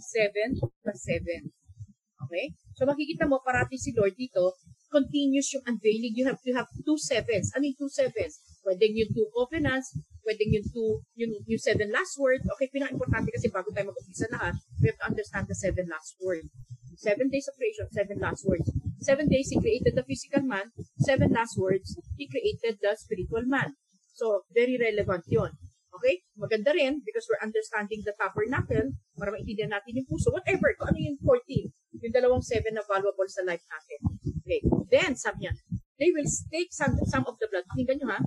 7 plus 7. Okay? So makikita mo, parati si Lord dito, continuous yung unveiling. You have to have 2 sevens. Ano yung 2 sevens? Pwedeng yung 2 covenants, pwedeng yung 7 last words. Okay, pinaka-importante kasi bago tayo mag-umpisa na ha, we have to understand the 7 last words. 7 days of creation, 7 last words. 7 days, He created the physical man. 7 last words, He created the spiritual man. So, very relevant yon. Okay? Maganda rin because we're understanding the tabernacle para maintindihan natin yung puso. Whatever, kung ano yung 14, yung dalawang 7 na valuable sa life natin. Okay. Then, sabi niya, they will take some of the blood. Pakinggan nyo ha?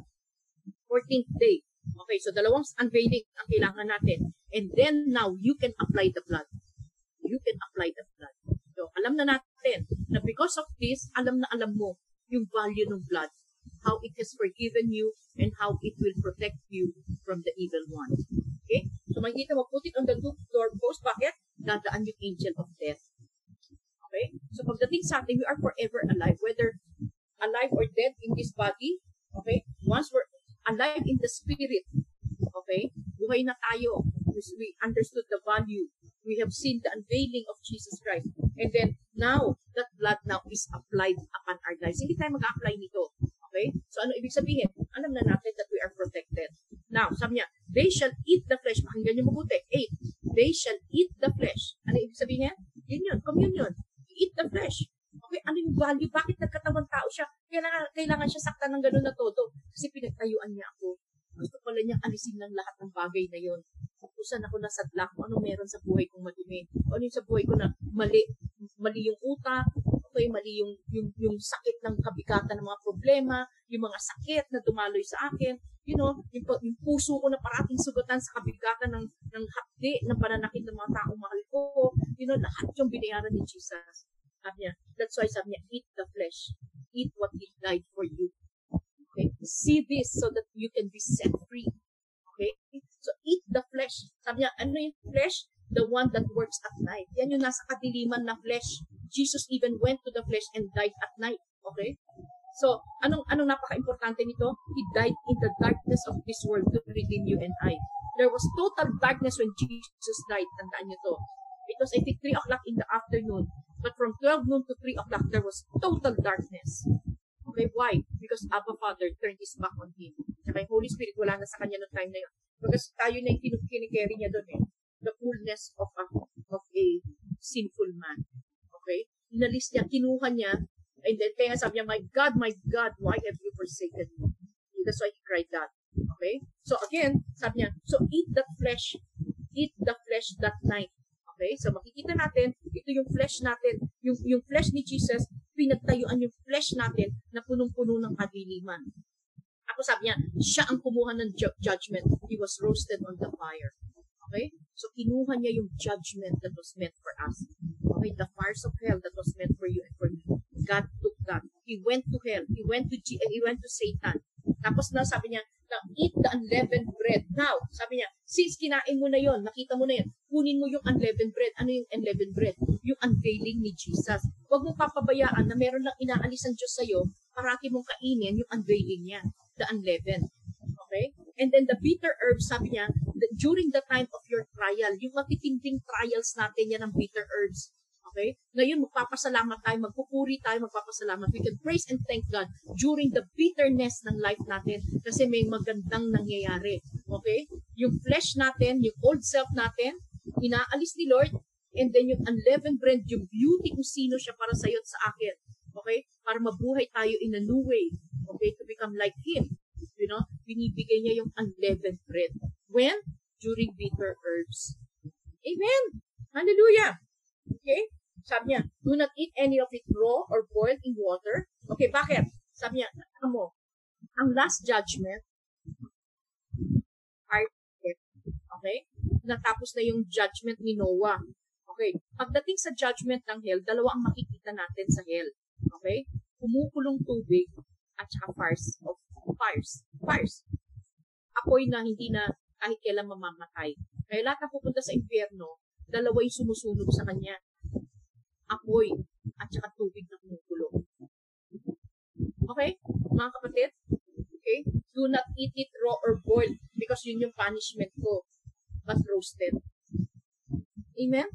14th day. Okay, so dalawang unveiling ang kailangan natin. And then, now, you can apply the blood. You can apply the blood. So, alam na natin na because of this, alam na alam mo yung value ng blood. How it has forgiven you, and how it will protect you from the evil one. Okay? So, makikita mo, put it on the doorpost. Bakit? Dadaan yung angel of death. Okay? So, pagdating sa atin, we are forever alive. Whether alive or dead in this body, okay? Once we're alive in the spirit, okay? Buhay na tayo. We understood the value. We have seen the unveiling of Jesus Christ. And then, now, that blood now is applied upon our lives. Hindi tayo mag-apply nito. Okay? So, ano ibig sabihin? Alam na natin that we are protected. Now, sabi niya, they shall eat the flesh. Pakinggan niyo mabuti. 8. They shall eat the flesh. Ano ibig sabihin? Yun yun. Communion. Eat the flesh. Okay? Ano yung value? Bakit nagkatawang tao siya? Kailangan siya saktan ng ganun na todo. Kasi pinagtayuan niya ako. Gusto pala niyang alisin ng lahat ng bagay na yun. Kusan ako nasadla kung ano meron sa buhay kong madumi. Ano yung sa buhay ko na mali. Mali yung utak. Mali yung sakit ng kabigatan ng mga problema, yung mga sakit na dumaloy sa akin, you know, yung puso ko na parating sugatan sa kabigatan ng hapdi, ng pananakit ng mga taong mahal ko, you know, lahat yung binayaran ni Jesus. Sabi niya, that's why sabi niya, eat the flesh, eat what He died for you. Okay? See this so that you can be set free. Okay? So, eat the flesh. Sabi niya, ano yung flesh? The one that works at night. Yan yung nasa kadiliman na flesh. Jesus even went to the flesh and died at night. Okay? So, anong napaka-importante nito? He died in the darkness of this world to redeem you and I. There was total darkness when Jesus died. Tandaan niyo to. It was, I think, 3 o'clock in the afternoon. But from 12 noon to 3 o'clock, there was total darkness. Okay? Why? Because Abba Father turned His back on Him. Saka yung Holy Spirit, wala na sa Kanya noong time na yun. Because tayo na yung kinikerry niya doon eh. The fullness of a sinful man. Okay? Inalis niya, kinuha niya, and then kaya sabi niya, my God, why have you forsaken me? That's why He cried that. Okay? So again, sabi niya, so eat the flesh that night. Okay? So makikita natin, ito yung flesh natin, yung flesh ni Jesus, pinagtayuan yung flesh natin na punong-puno ng kadiliman. Ako sabi niya, siya ang kumuha ng judgment. He was roasted on the fire. Okay? So, kinuha niya yung judgment that was meant for us. Okay? The fires of hell that was meant for you and for me. God took that. He went to hell. He went to Satan. Tapos na, sabi niya, now eat the unleavened bread. Now, sabi niya, since kinain mo na yon, nakita mo na yun, kunin mo yung unleavened bread. Ano yung unleavened bread? Yung unveiling ni Jesus. Huwag mong papabayaan na meron lang inaalis ang Diyos sa'yo, parati mong kainin yung unveiling niya. The unleavened. Okay? And then the bitter herb, sabi niya, during the time of your trial, yung matitinding trials natin, yan ang bitter herbs. Okay? Ngayon, magpapasalamat tayo, magpupuri tayo, magpapasalamat. We can praise and thank God during the bitterness ng life natin kasi may magandang nangyayari. Okay? yung flesh natin, yung old self natin, inaalis ni Lord, and then yung unleavened bread, yung beauty kung sino siya para sa'yo at sa akin. Okay? Para mabuhay tayo in a new way. Okay? To become like Him. You know? Binibigay niya yung unleavened bread. When? During bitter herbs. Amen! Hallelujah! Okay? Sabi niya, do not eat any of it raw or boiled in water. Okay, bakit? Sabi niya, ano, ang last judgment, okay? Natapos na yung judgment ni Noah. Okay? Pagdating sa judgment ng hell, dalawa ang makikita natin sa hell. Okay? Kumukulong tubig at saka fires. Apoy na hindi na kahit kailan mamamatay. Kaya lahat na pupunta sa impyerno, dalawa yung sumusunog sa kanya. Apoy at saka tubig na kumukulong. Okay? Mga kapatid? Okay? Do not eat it raw or boiled because yun yung punishment ko. But roasted. Amen?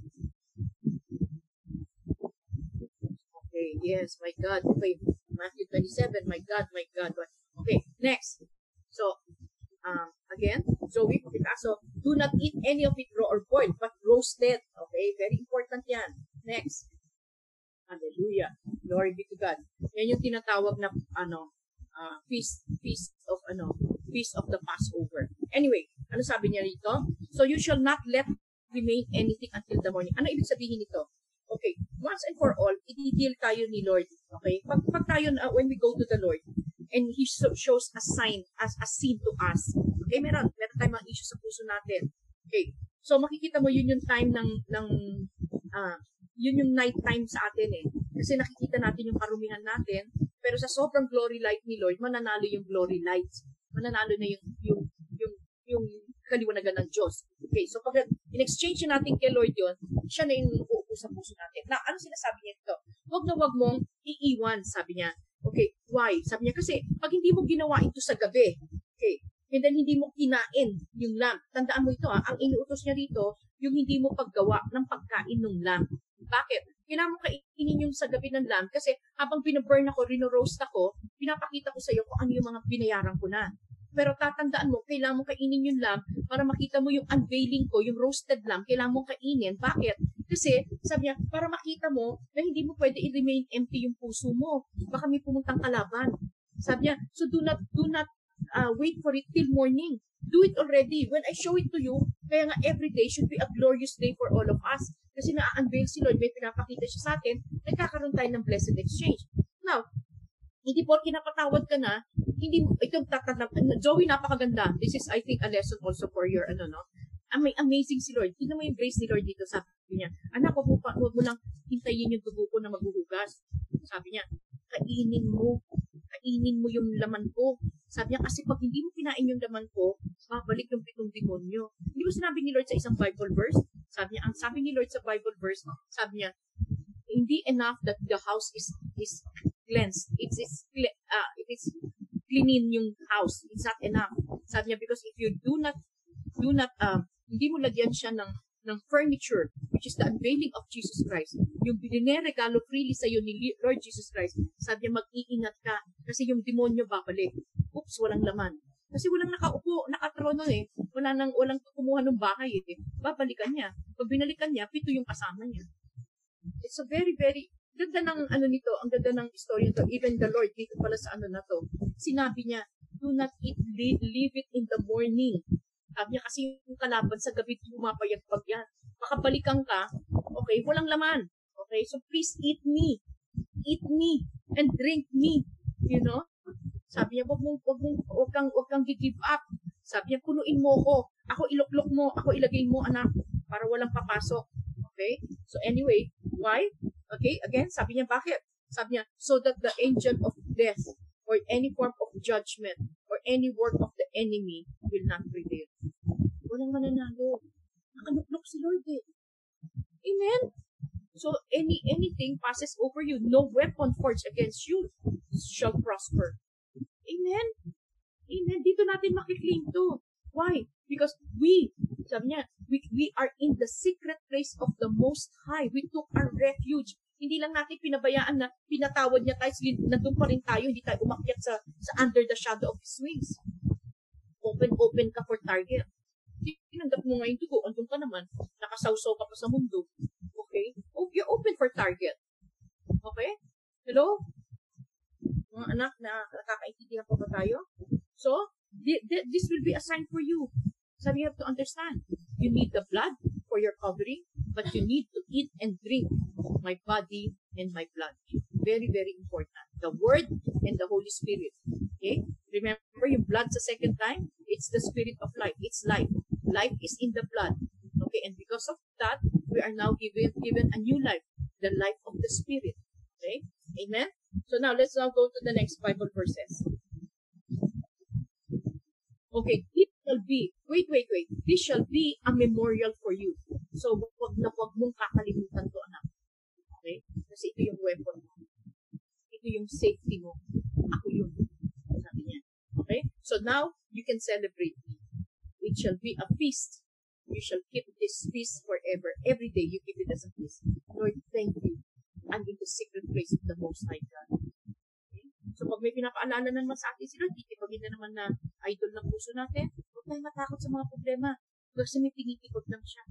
Okay, yes, my God. Okay, Matthew 27, my God, my God. Okay, next. So, again, Zoe, so do not eat any of it raw or boiled, but roasted. Okay, very important yan. Next. Hallelujah. Glory be to God. Yan yung tinatawag na, feast of the Passover. Anyway, ano sabi niya rito? So you shall not let remain anything until the morning. Ano ibig sabihin nito? Okay, once and for all, i-deal tayo ni Lord. Okay? Pag tayo, when we go to the Lord, and He shows a sign, as a seed to us. Okay, meron tayong mga issue sa puso natin. Okay, so makikita mo yun yung time yun yung night time sa atin eh. Kasi nakikita natin yung karumihan natin, pero sa sobrang glory light ni Lord, mananalo yung glory lights. Mananalo na yung kaliwanagan ng Diyos. Okay, so pag in-exchange natin kay Lord yun, siya na yung uupo sa puso natin. Na ano sinasabi niya ito? Huwag na huwag mong iiwan, sabi niya. Okay, why? Sabi niya, kasi pag hindi mo ginawa ito sa gabi, okay, and then hindi mo kinain yung lamb. Tandaan mo ito ha, ang inuutos niya rito, yung hindi mo paggawa ng pagkain ng lamb. Bakit? Kailangan mo kainin yung sa gabi ng lamb kasi habang binaburn ako, rino-roast ako, pinapakita ko sa iyo kung ano yung mga binayaran ko na. Pero tatandaan mo, kailangan mong kainin yung lamb para makita mo yung unveiling ko, yung roasted lamb, kailangan mong kainin. Bakit? Kasi, sabi niya, para makita mo na hindi mo pwede i-remain empty yung puso mo. Baka may pumuntang kalaban. Sabi niya, so do not wait for it till morning. Do it already. When I show it to you, kaya nga every day should be a glorious day for all of us. Kasi na-unveil si Lord, may pinapakita siya sa atin, nagkakaroon tayo ng blessed exchange. Now, hindi porke napatawad ka na, hindi mo, itong tatatap, Joey, napakaganda. This is, I think, a lesson also for your, amazing si Lord. Tignan mo yung grace ni Lord dito, sabi niya. Anak, huwag mo lang hintayin yung dugo ko na maghuhugas. Sabi niya, kainin mo yung laman ko. Sabi niya, kasi pag hindi mo kinain yung laman ko, babalik yung 7 demonyo. Hindi mo sinabi ni Lord sa isang Bible verse? Sabi niya, ang sabi ni Lord sa Bible verse, sabi niya, hindi enough that the house is cleansed. It is cleaning yung house. It's not enough. Sabi niya, because if you do not hindi mo lagyan siya ng furniture, which is the unveiling of Jesus Christ. Yung biniregalo freely sa iyo ni Lord Jesus Christ. Sabi niya, mag-iingat ka kasi yung demonyo babalik. Oops, walang laman. Kasi walang nakaupo, nakatrono eh. Walang kumuha ng bahay eh. Babalikan niya. Pag binalikan niya, 7 yung kasama niya. It's a very, very ganda ng ang ganda ng story nito. Even the Lord dito pala sa na to. Sinabi niya, do not eat, leave it in the morning. Sabi niya kasi yung kalaban sa gabi pumapayagpag yan. Makabalikan ka, okay, walang laman. Okay, so please eat me, and drink me. You know? Sabi niya, huwag kang give up. Sabi niya, punuin mo ko. Ako iloklok mo, ako ilagay mo anak, para walang papasok. Okay? So anyway, why? Okay, again, sabi niya, bakit? Sabi niya, so that the angel of death or any form of judgment or any work of the enemy will not prevail. Walang mananalo. Nakanuklok si Lord eh. Amen? So anything passes over you, no weapon forged against you shall prosper. Amen? Amen? Dito natin makiklaim to. Why? Because sabi niya, we are in the secret place of the Most High. We took our refuge. Hindi lang natin pinabayaan na pinatawad niya tayo, nandun pa rin tayo, hindi tayo umakyat sa under the shadow of His wings. Open ka for target. tinanggap mo ngayon to go, andun ka naman, nakasawsaw ka pa sa mundo. Okay? You're open for target. Okay? Hello? Mga anak, nakakaintindihan po ba tayo? So, this will be a sign for you. So you have to understand, you need the blood for your covering, but you need to eat and drink my body and my blood. Very, very important. The Word and the Holy Spirit. Okay? Remember yung blood sa second time? It's the Spirit of life. It's life. Life is in the blood. Okay? And because of that, we are now given a new life. The life of the Spirit. Okay? Amen? So now, let's now go to the next Bible verses. Okay, it shall be, wait. This shall be a memorial for you. So, wag mong kakalimutan to, anak. Okay? Kasi ito yung weapon mo. Ito yung safety mo. Ako yun. Sabi niya. Okay? So now, you can celebrate me. It shall be a feast. You shall keep this feast forever. Every day, you keep it as a feast. Lord, thank you. I'm in the secret place of the Most High God. So, pag may pinapaalala naman sa atin sila, titipagin na naman na idol ng puso natin, huwag tayo matakot sa mga problema. Kasi may tingitikot lang siya.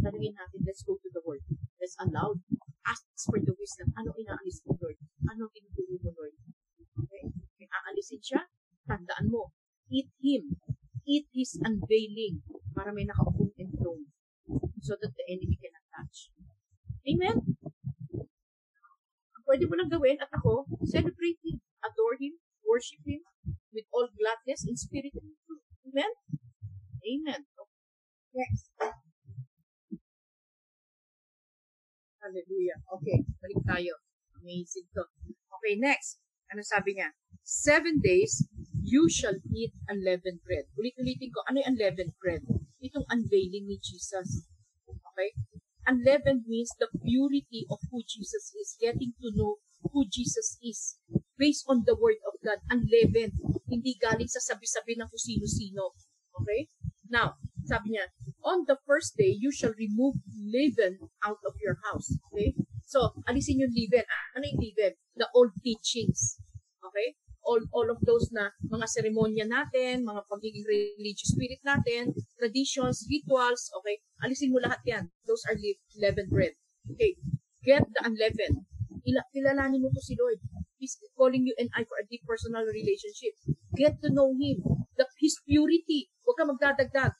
Tanungin natin, let's go to the Word. Let's allow. Ask for the wisdom. Ano inaalis mo, Lord? Ano tinuturo mo, Lord? Okay? May aalisin siya, tandaan mo. Eat Him. Eat His unveiling para may nakaupong enthroned so that the enemy cannot touch. Amen? Pwede mo lang gawin at ako, celebrate Him. Adore Him, worship Him with all gladness in spirit and truth. Amen? Amen. Next. Hallelujah. Okay, balik tayo. Amazing to. Okay, next. Ano sabi niya? 7 days, you shall eat unleavened bread. Ulit-ulitin ko, ano yung unleavened bread? Itong unveiling ni Jesus. Okay? Unleavened means the purity of who Jesus is, getting to know who Jesus is. Based on the Word of God, unleavened. Hindi galing sa sabi-sabi ng kusino-sino. Okay? Now, sabi niya, on the first day, you shall remove leaven out of your house. Okay? So, alisin yung leaven. Ano yung leaven? The old teachings. Okay? All of those na mga seremonya natin, mga pagiging religious spirit natin, traditions, rituals, okay? Alisin mo lahat yan. Those are leavened bread. Okay? Get the unleavened. Kilalanin mo to si Lord. He's calling you and I for a deep personal relationship. Get to know Him. His purity. Huwag ka magdadagdag.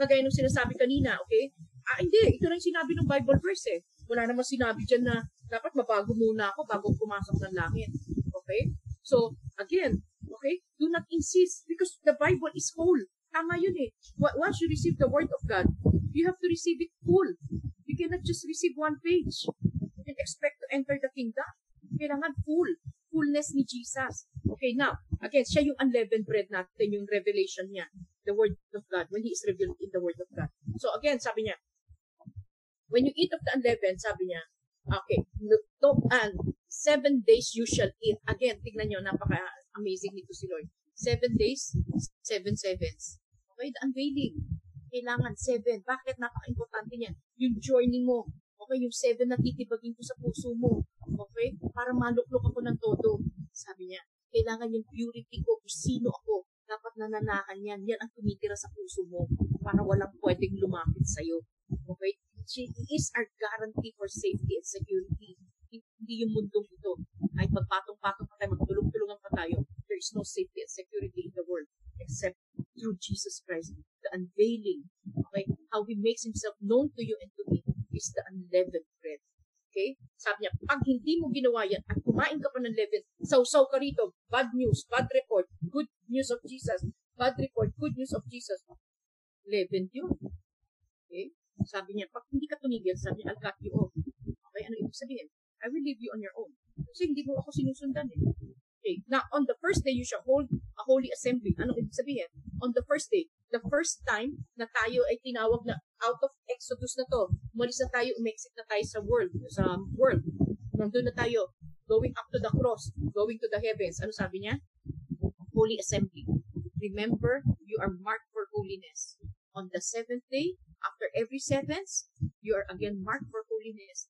Kagaya nung sinasabi kanina, okay? Hindi. Ito lang sinabi ng Bible verse eh. Wala naman sinabi dyan na dapat mabago muna ako bago pumasok ng langit. Okay? So, again, okay? Do not insist because the Bible is whole. Tama yun eh. Once you receive the Word of God, you have to receive it full. You cannot just receive one page. You can expect to enter the kingdom. Kailangan full. Fullness ni Jesus. Okay, now, again, siya yung unleavened bread natin, yung revelation niya, the Word of God, when He is revealed in the Word of God. So, again, sabi niya, when you eat of the unleavened, sabi niya, okay, and 7 days you shall eat. Again, tignan nyo, napaka-amazing nito si Lord. 7 days, 7 sevens. Okay, the unveiling. Kailangan 7. Bakit? Napaka-importante niya. Yung journey mo. Okay, yung 7 na titibagin ko sa puso mo. Okay? Para maluklok ako ng todo. Sabi niya, kailangan yung purity ko, kung sino ako. Dapat nananakan yan. Yan ang tumitira sa puso mo para walang pwedeng lumapit sa'yo. Okay? She is our guarantee for safety and security. Hindi yung mundong ito. Ay magpatong-patong pa tayo, magtulong-tulungan pa tayo. There is no safety and security in the world except through Jesus Christ. The unveiling. Okay? How He makes Himself known to you and to me. Is the unleavened bread. Okay? Sabi niya, pag hindi mo ginawa yan at kumain ka pa ng leaven, sausaw ka rito, bad news, bad report, good news of Jesus, bad report, good news of Jesus. Leaven yun. Okay? Sabi niya, pag hindi ka tumigil, sabi niya, I'll cut you off. Okay? Ano ibig sabihin? I will leave you on your own. Kasi hindi mo ako sinusundan eh. Okay? Now, on the first day, you shall hold a holy assembly. Ano ibig sabihin? On the first day, the first time na tayo ay tinawag na out of Exodus na to, umalis na tayo, umexit na tayo sa world, nandun na tayo, going up to the cross, going to the heavens. Ano sabi niya? Holy assembly. Remember, you are marked for holiness. On the 7th day, after every 7th, you are again marked for holiness.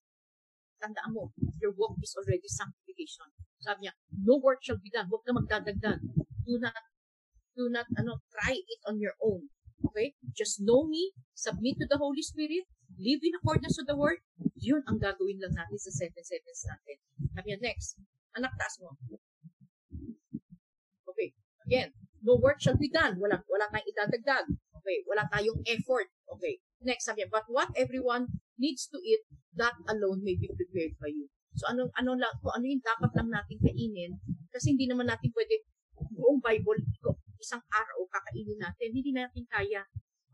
Tandaan mo, your walk is already sanctification. Sabi niya, no work shall be done. Huwag na magdadagdan. Do not try it on your own. Okay? Just know me, submit to the Holy Spirit, live in accordance to the Word. Yun ang gagawin lang natin sa 7 seconds natin. Ayan, next. Anak, taas mo. Okay. Again, no work shall be done. Wala tayong idadagdag. Okay. Wala tayong effort. Okay. Next, sabi niya, but what everyone needs to eat, that alone may be prepared by you. So, ano yung dapat lang natin kainin, kasi hindi naman natin pwede buong Bible, isang araw kakainin natin, hindi natin kaya.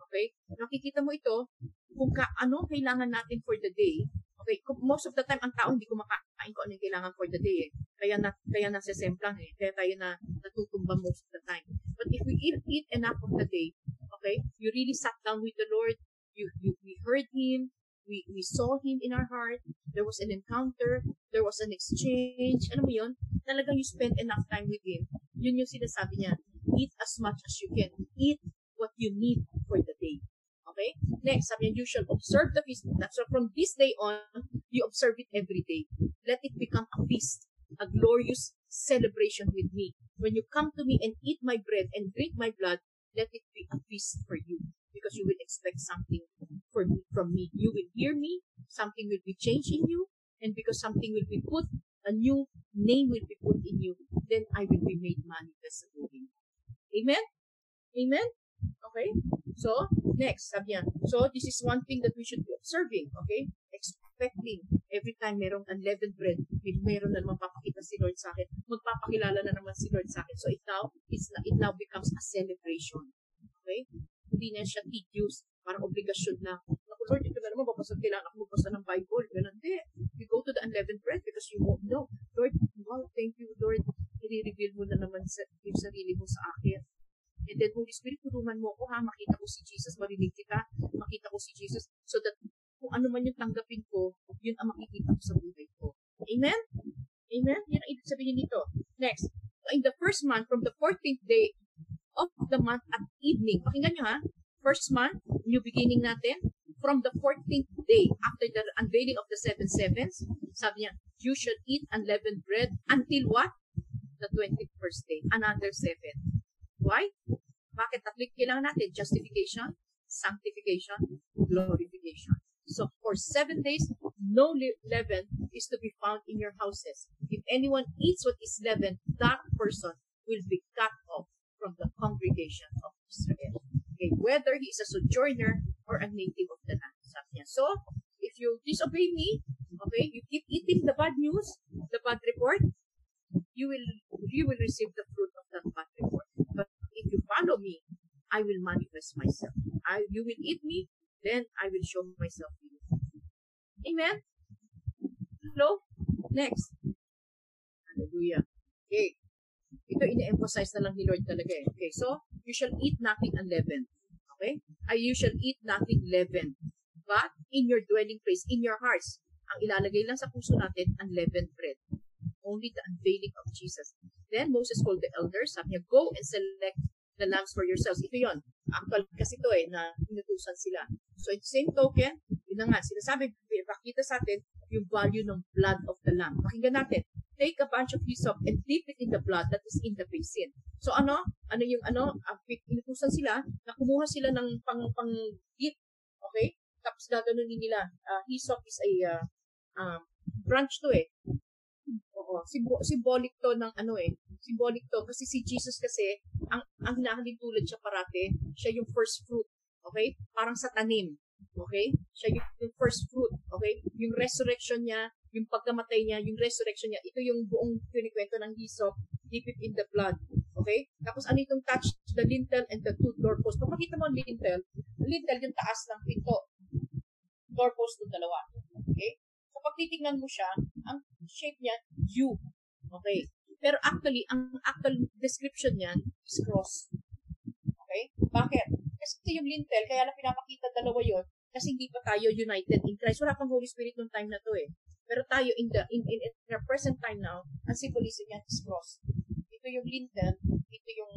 Okay? Nakikita mo ito, kung ano kailangan natin for the day. Okay? Most of the time, ang tao hindi kumakain kung ano yung kailangan for the day. Eh. Kaya nasesemplang eh. Kaya tayo na natutumba most of the time. But if we eat enough of the day, okay, you really sat down with the Lord, we heard Him, we saw Him in our heart, there was an encounter, there was an exchange, ano mo yun? Talagang you spend enough time with Him. Yun yung sinasabi niya, eat as much as you can, eat what you need for the day. Okay? Next, sabi niya, you shall observe the feast. So from this day on, you observe it every day. Let it become a feast, a glorious celebration with me. When you come to me and eat my bread and drink my blood, let it be a feast for you. Because you will expect something from me. You will hear me, something will be changed in you, and because something will be put, a new name will be put in you, then I will be made manifest again. Amen? Amen? Okay? So, next, sabi yan. So, this is one thing that we should be observing, okay? Expecting every time merong unleavened bread, meron na naman papakita si Lord sa akin, magpapakilala na naman si Lord sa akin. So, it now becomes a celebration. Okay? Hindi na siya tedious, parang obligasyon na. Lord, ito na naman, babasa, kailangan ako magbasa ng Bible. Ganun, hindi. You go to the unleavened bread because you won't know. Lord, wow, thank you, Lord. I-reveal mo na naman yung sarili mo sa akin. And then, Holy Spirit, tulungan mo ako, ha? Makita ko si Jesus, marinig kita. Makita ko si Jesus so that kung ano man yung tanggapin ko, yun ang makikita ko sa buhay ko. Amen? Amen? Yan ang ibig sabihin dito. Next. In the first month, from the 14th day, of the month at evening. Pakinggan nyo ha. First month, new beginning natin. From the 14th day, after the unveiling of the 7 sevens, sabi niya, you should eat unleavened bread until what? The 21st day. Another 7. Why? Bakit? Tatlo kailangan natin. Justification, sanctification, glorification. So, for 7 days, no leaven is to be found in your houses. If anyone eats what is leavened, that person will be cut off from the congregation of Israel. Okay, whether he is a sojourner or a native of the land. Sabi niya. So, if you disobey me, okay, you keep eating the bad news, the bad report, you will receive the fruit of that bad report. But if you follow me, I will manifest myself. You will eat me, then I will show myself to you. Amen? Hello? Next. Hallelujah. Okay. Ito, ina-emphasize na lang ni Lord talaga eh. Okay, so, you shall eat nothing unleavened. Okay? You shall eat nothing leavened. But, in your dwelling place, in your hearts, ang ilalagay lang sa puso natin, unleavened bread. Only the unveiling of Jesus. Then, Moses called the elders, sabi niya, go and select the lambs for yourselves. Ito yon. Actual kasi ito eh, na inutusan sila. So, in the same token, yun na nga, sinasabi, pakita sa atin, yung value ng blood of the lamb. Pakinggan natin. Take a bunch of hyssop and dip it in the blood that is in the basin. So ano? Ano yung ano? Inutusan sila na kumuha sila ng pang-dip. Okay? Tapos gaganunin nila. Hyssop is a branch to eh. Oo. Symbolic to ng ano eh. Symbolic to. Kasi si Jesus kasi, ang hinahalin tulad siya parate, siya yung first fruit. Okay? Parang sa tanim. Okay? Siya yung first fruit. Okay? Yung resurrection niya, yung pagkamatay niya, yung resurrection niya, ito yung buong kinikwento ng Hesop, dip it in the blood. Okay? Tapos ano itong touch? The lintel and the two doorposts. Kung makita mo ang lintel yung taas ng pinto. Doorpost ng dalawa. Okay? So pag titignan mo siya, ang shape niya, U. Okay? Pero actually, ang actual description niyan is cross. Okay? Bakit? Kasi yung lintel, kaya na pinapakita dalawa yon kasi hindi pa tayo united in Christ. Wala pang Holy Spirit nung time na to eh. Pero tayo in the present time now, ang symbolism niya is cross. Ito yung lintel, ito yung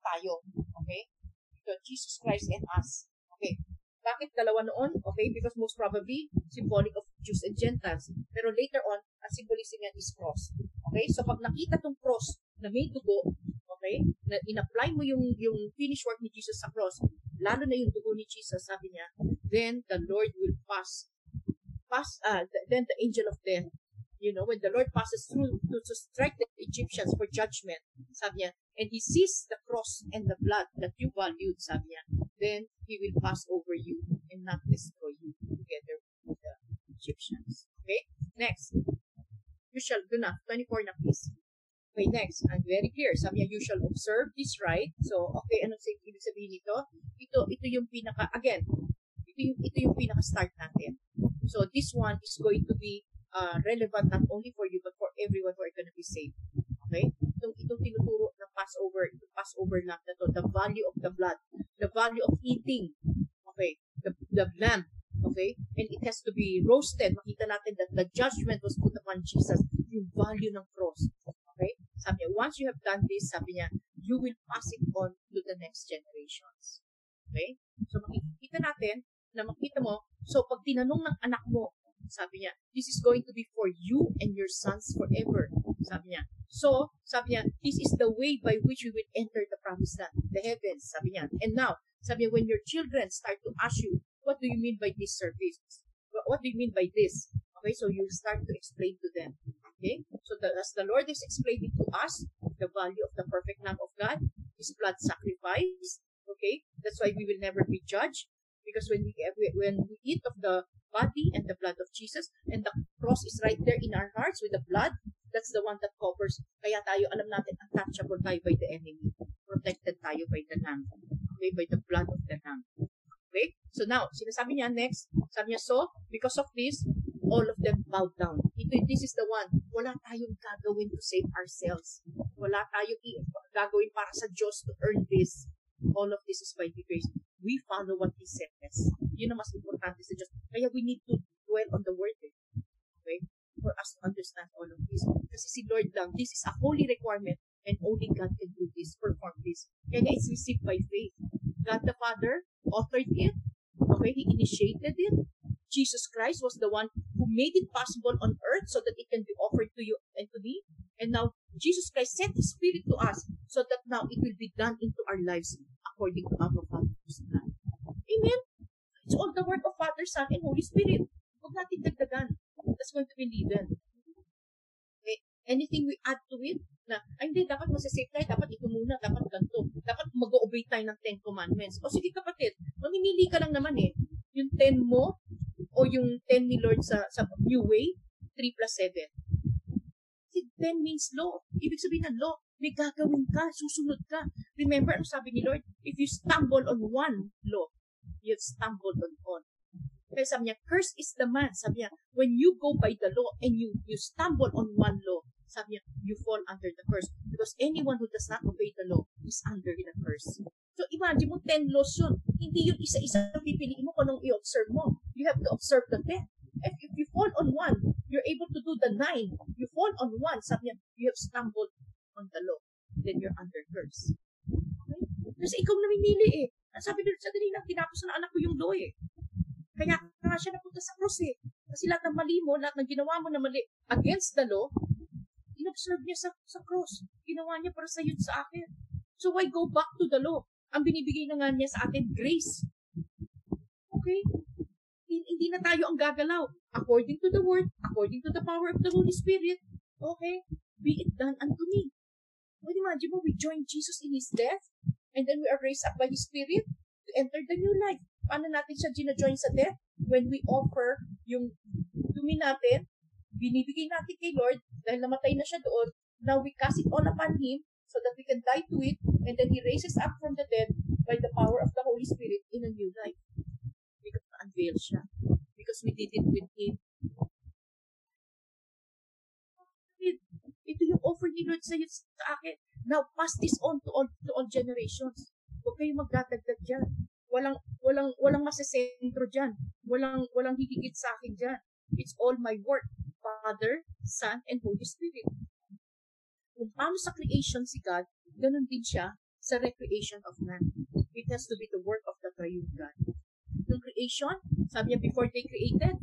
tayo. Okay? Ito, Jesus Christ and us. Okay? Bakit dalawa noon? Okay? Because most probably, symbolic of Jews and Gentiles. Pero later on, ang symbolism niya is cross. Okay? So, pag nakita tong cross na may dugo, okay? Na in-apply mo yung finish work ni Jesus sa cross, lalo na yung dugo ni Jesus, sabi niya, then the Lord will pass, then the angel of death, you know, when the Lord passes through to strike the Egyptians for judgment, sabi niya, and he sees the cross and the blood that you valued, sabi niya, then he will pass over you and not destroy you together with the Egyptians. Okay? Next. You shall do not. 24 na please. Okay, next. I'm very clear. Sabi niya, you shall observe this right. So, okay, anong ibig sabihin nito? Ito yung pinaka, again, ito yung pinaka-start natin. So, this one is going to be relevant not only for you, but for everyone who are going to be saved. Okay? Itong tinuturo na Passover, itong Passover lamb na to, the value of the blood, the value of eating, okay, the lamb, okay, and it has to be roasted. Makita natin that the judgment was put upon Jesus, yung value ng cross, okay? Sabi niya, once you have done this, sabi niya, you will pass it on to the next generations. Okay? So, makikita natin, na makita mo, so, pag tinanong ng anak mo, sabi niya, this is going to be for you and your sons forever. Sabi niya. So, sabi niya, this is the way by which we will enter the promised land, the heavens. Sabi niya. And now, sabi niya, when your children start to ask you, what do you mean by this service? What do you mean by this? Okay, so you start to explain to them. Okay? So, as the Lord is explaining to us, the value of the perfect Lamb of God, His blood sacrifice. Okay? That's why we will never be judged. Because when we eat of the body and the blood of Jesus, and the cross is right there in our hearts with the blood, that's the one that covers. Kaya tayo, alam natin, untouchable tayo by the enemy. Protected tayo by the Lamb. Okay, by the blood of the Lamb. Okay? So now, sinasabi niya next, sabi niya, so, because of this, all of them bowed down. This is the one, wala tayong gagawin to save ourselves. Wala tayong gagawin para sa Diyos to earn this. All of this is by the grace. We follow what He says. Yun ang mas importante sa Diyos. Kaya we need to dwell on the Word. Eh. Okay? For us to understand all of this. Kasi si Lord lang, this is a holy requirement and only God can do this, perform this. Kaya it's received by faith. God the Father authored it. Okay? He initiated it. Jesus Christ was the one who made it possible on earth so that it can be offered to you and to me. And now, Jesus Christ sent His Spirit to us so that now it will be done into our lives according to our Father's plan. Amen? It's all the word of Father, Son, and Holy Spirit. Huwag natin dagdagan. That's going to be needed. Okay? Anything we add to it, na, ay hindi, dapat masasave tayo, dapat ito muna, dapat ganito, dapat mag-o-obey tayo ng 10 Commandments. O sige kapatid, maninili ka lang naman eh. Yung 10 mo, o yung 10 ni Lord sa New Way, 3+7. Kasi 10 means law. Ibig sabihin ng law, may gagawin ka, susunod ka. Remember, ano sabi ni Lord? If you stumble on one law, you'll stumble on all. Kaya sabi niya, cursed is the man. Sabi niya, when you go by the law and you stumble on one law, sabi niya, you fall under the curse. Because anyone who does not obey the law is under the curse. So, imagine mo, 10 laws yun. Hindi yung isa-isa pipiliin mo kung anong i-observe mo. You have to observe the 10. If you fall on one, you're able to do the 9. You fall on one, sabi niya, you have stumbled on the law. Then you're under curse. Okay? Kasi ikaw namimili eh. Sabi niya, sa dali lang, tinapos na anak ko yung law eh. Kaya nga siya napunta sa cross eh. Kasi lahat ng mali mo, lahat ng ginawa mo na mali against the law, inobserve niya sa cross. Ginawa niya para sa yun sa akin. So, why go back to the law? Ang binibigay na nga niya sa atin, grace. Okay? Hindi na tayo ang gagalaw. According to the Word, according to the power of the Holy Spirit, okay, be it done unto me. Well, imagine mo, we join Jesus in His death, and then we are raised up by His Spirit to enter the new life. Paano natin siya gina-join sa death? When we offer yung dumi natin, binibigay natin kay Lord, dahil namatay na siya doon, now we cast it all upon Him, so that we can die to it, and then He raises up from the dead by the power of the Holy Spirit in a new life. Because na-unveil siya. Because we did it with Him. Ito yung offer ni Lord sa akin. Now, pass this on to all generations. Huwag kayong magdadagdag dyan. Walang masasentro dyan. Walang higigit sa akin dyan. It's all my work. Father, Son, and Holy Spirit. Kung paano sa creation si God, ganun din siya sa recreation of man. It has to be the work of the triune God. Yung creation, sabi niya, before they created,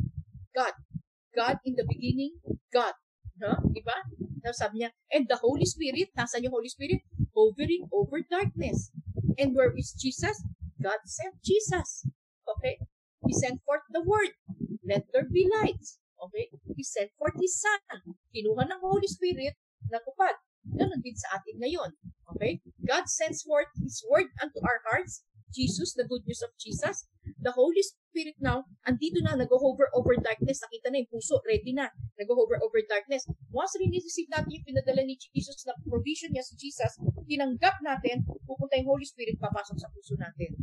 God in the beginning, God. No? Diba? Now sabi niya, and the Holy Spirit, nasaan yung Holy Spirit? Hovering over darkness. And where is Jesus? God sent Jesus. Okay? He sent forth the Word. Let there be light. Okay? He sent forth His Son. Kinuha ng Holy Spirit na tupad. Ganun din sa atin ngayon. Okay? God sends forth His Word unto our hearts. Jesus, the good news of Jesus. The Holy Spirit now, andito na, nag-hover over darkness. Nakita na yung puso, ready na. Nag-hover over darkness. Once rin-receive natin yung pinadala ni Jesus na provision niya si Jesus, tinanggap natin, pupunta yung Holy Spirit, papasok sa puso natin.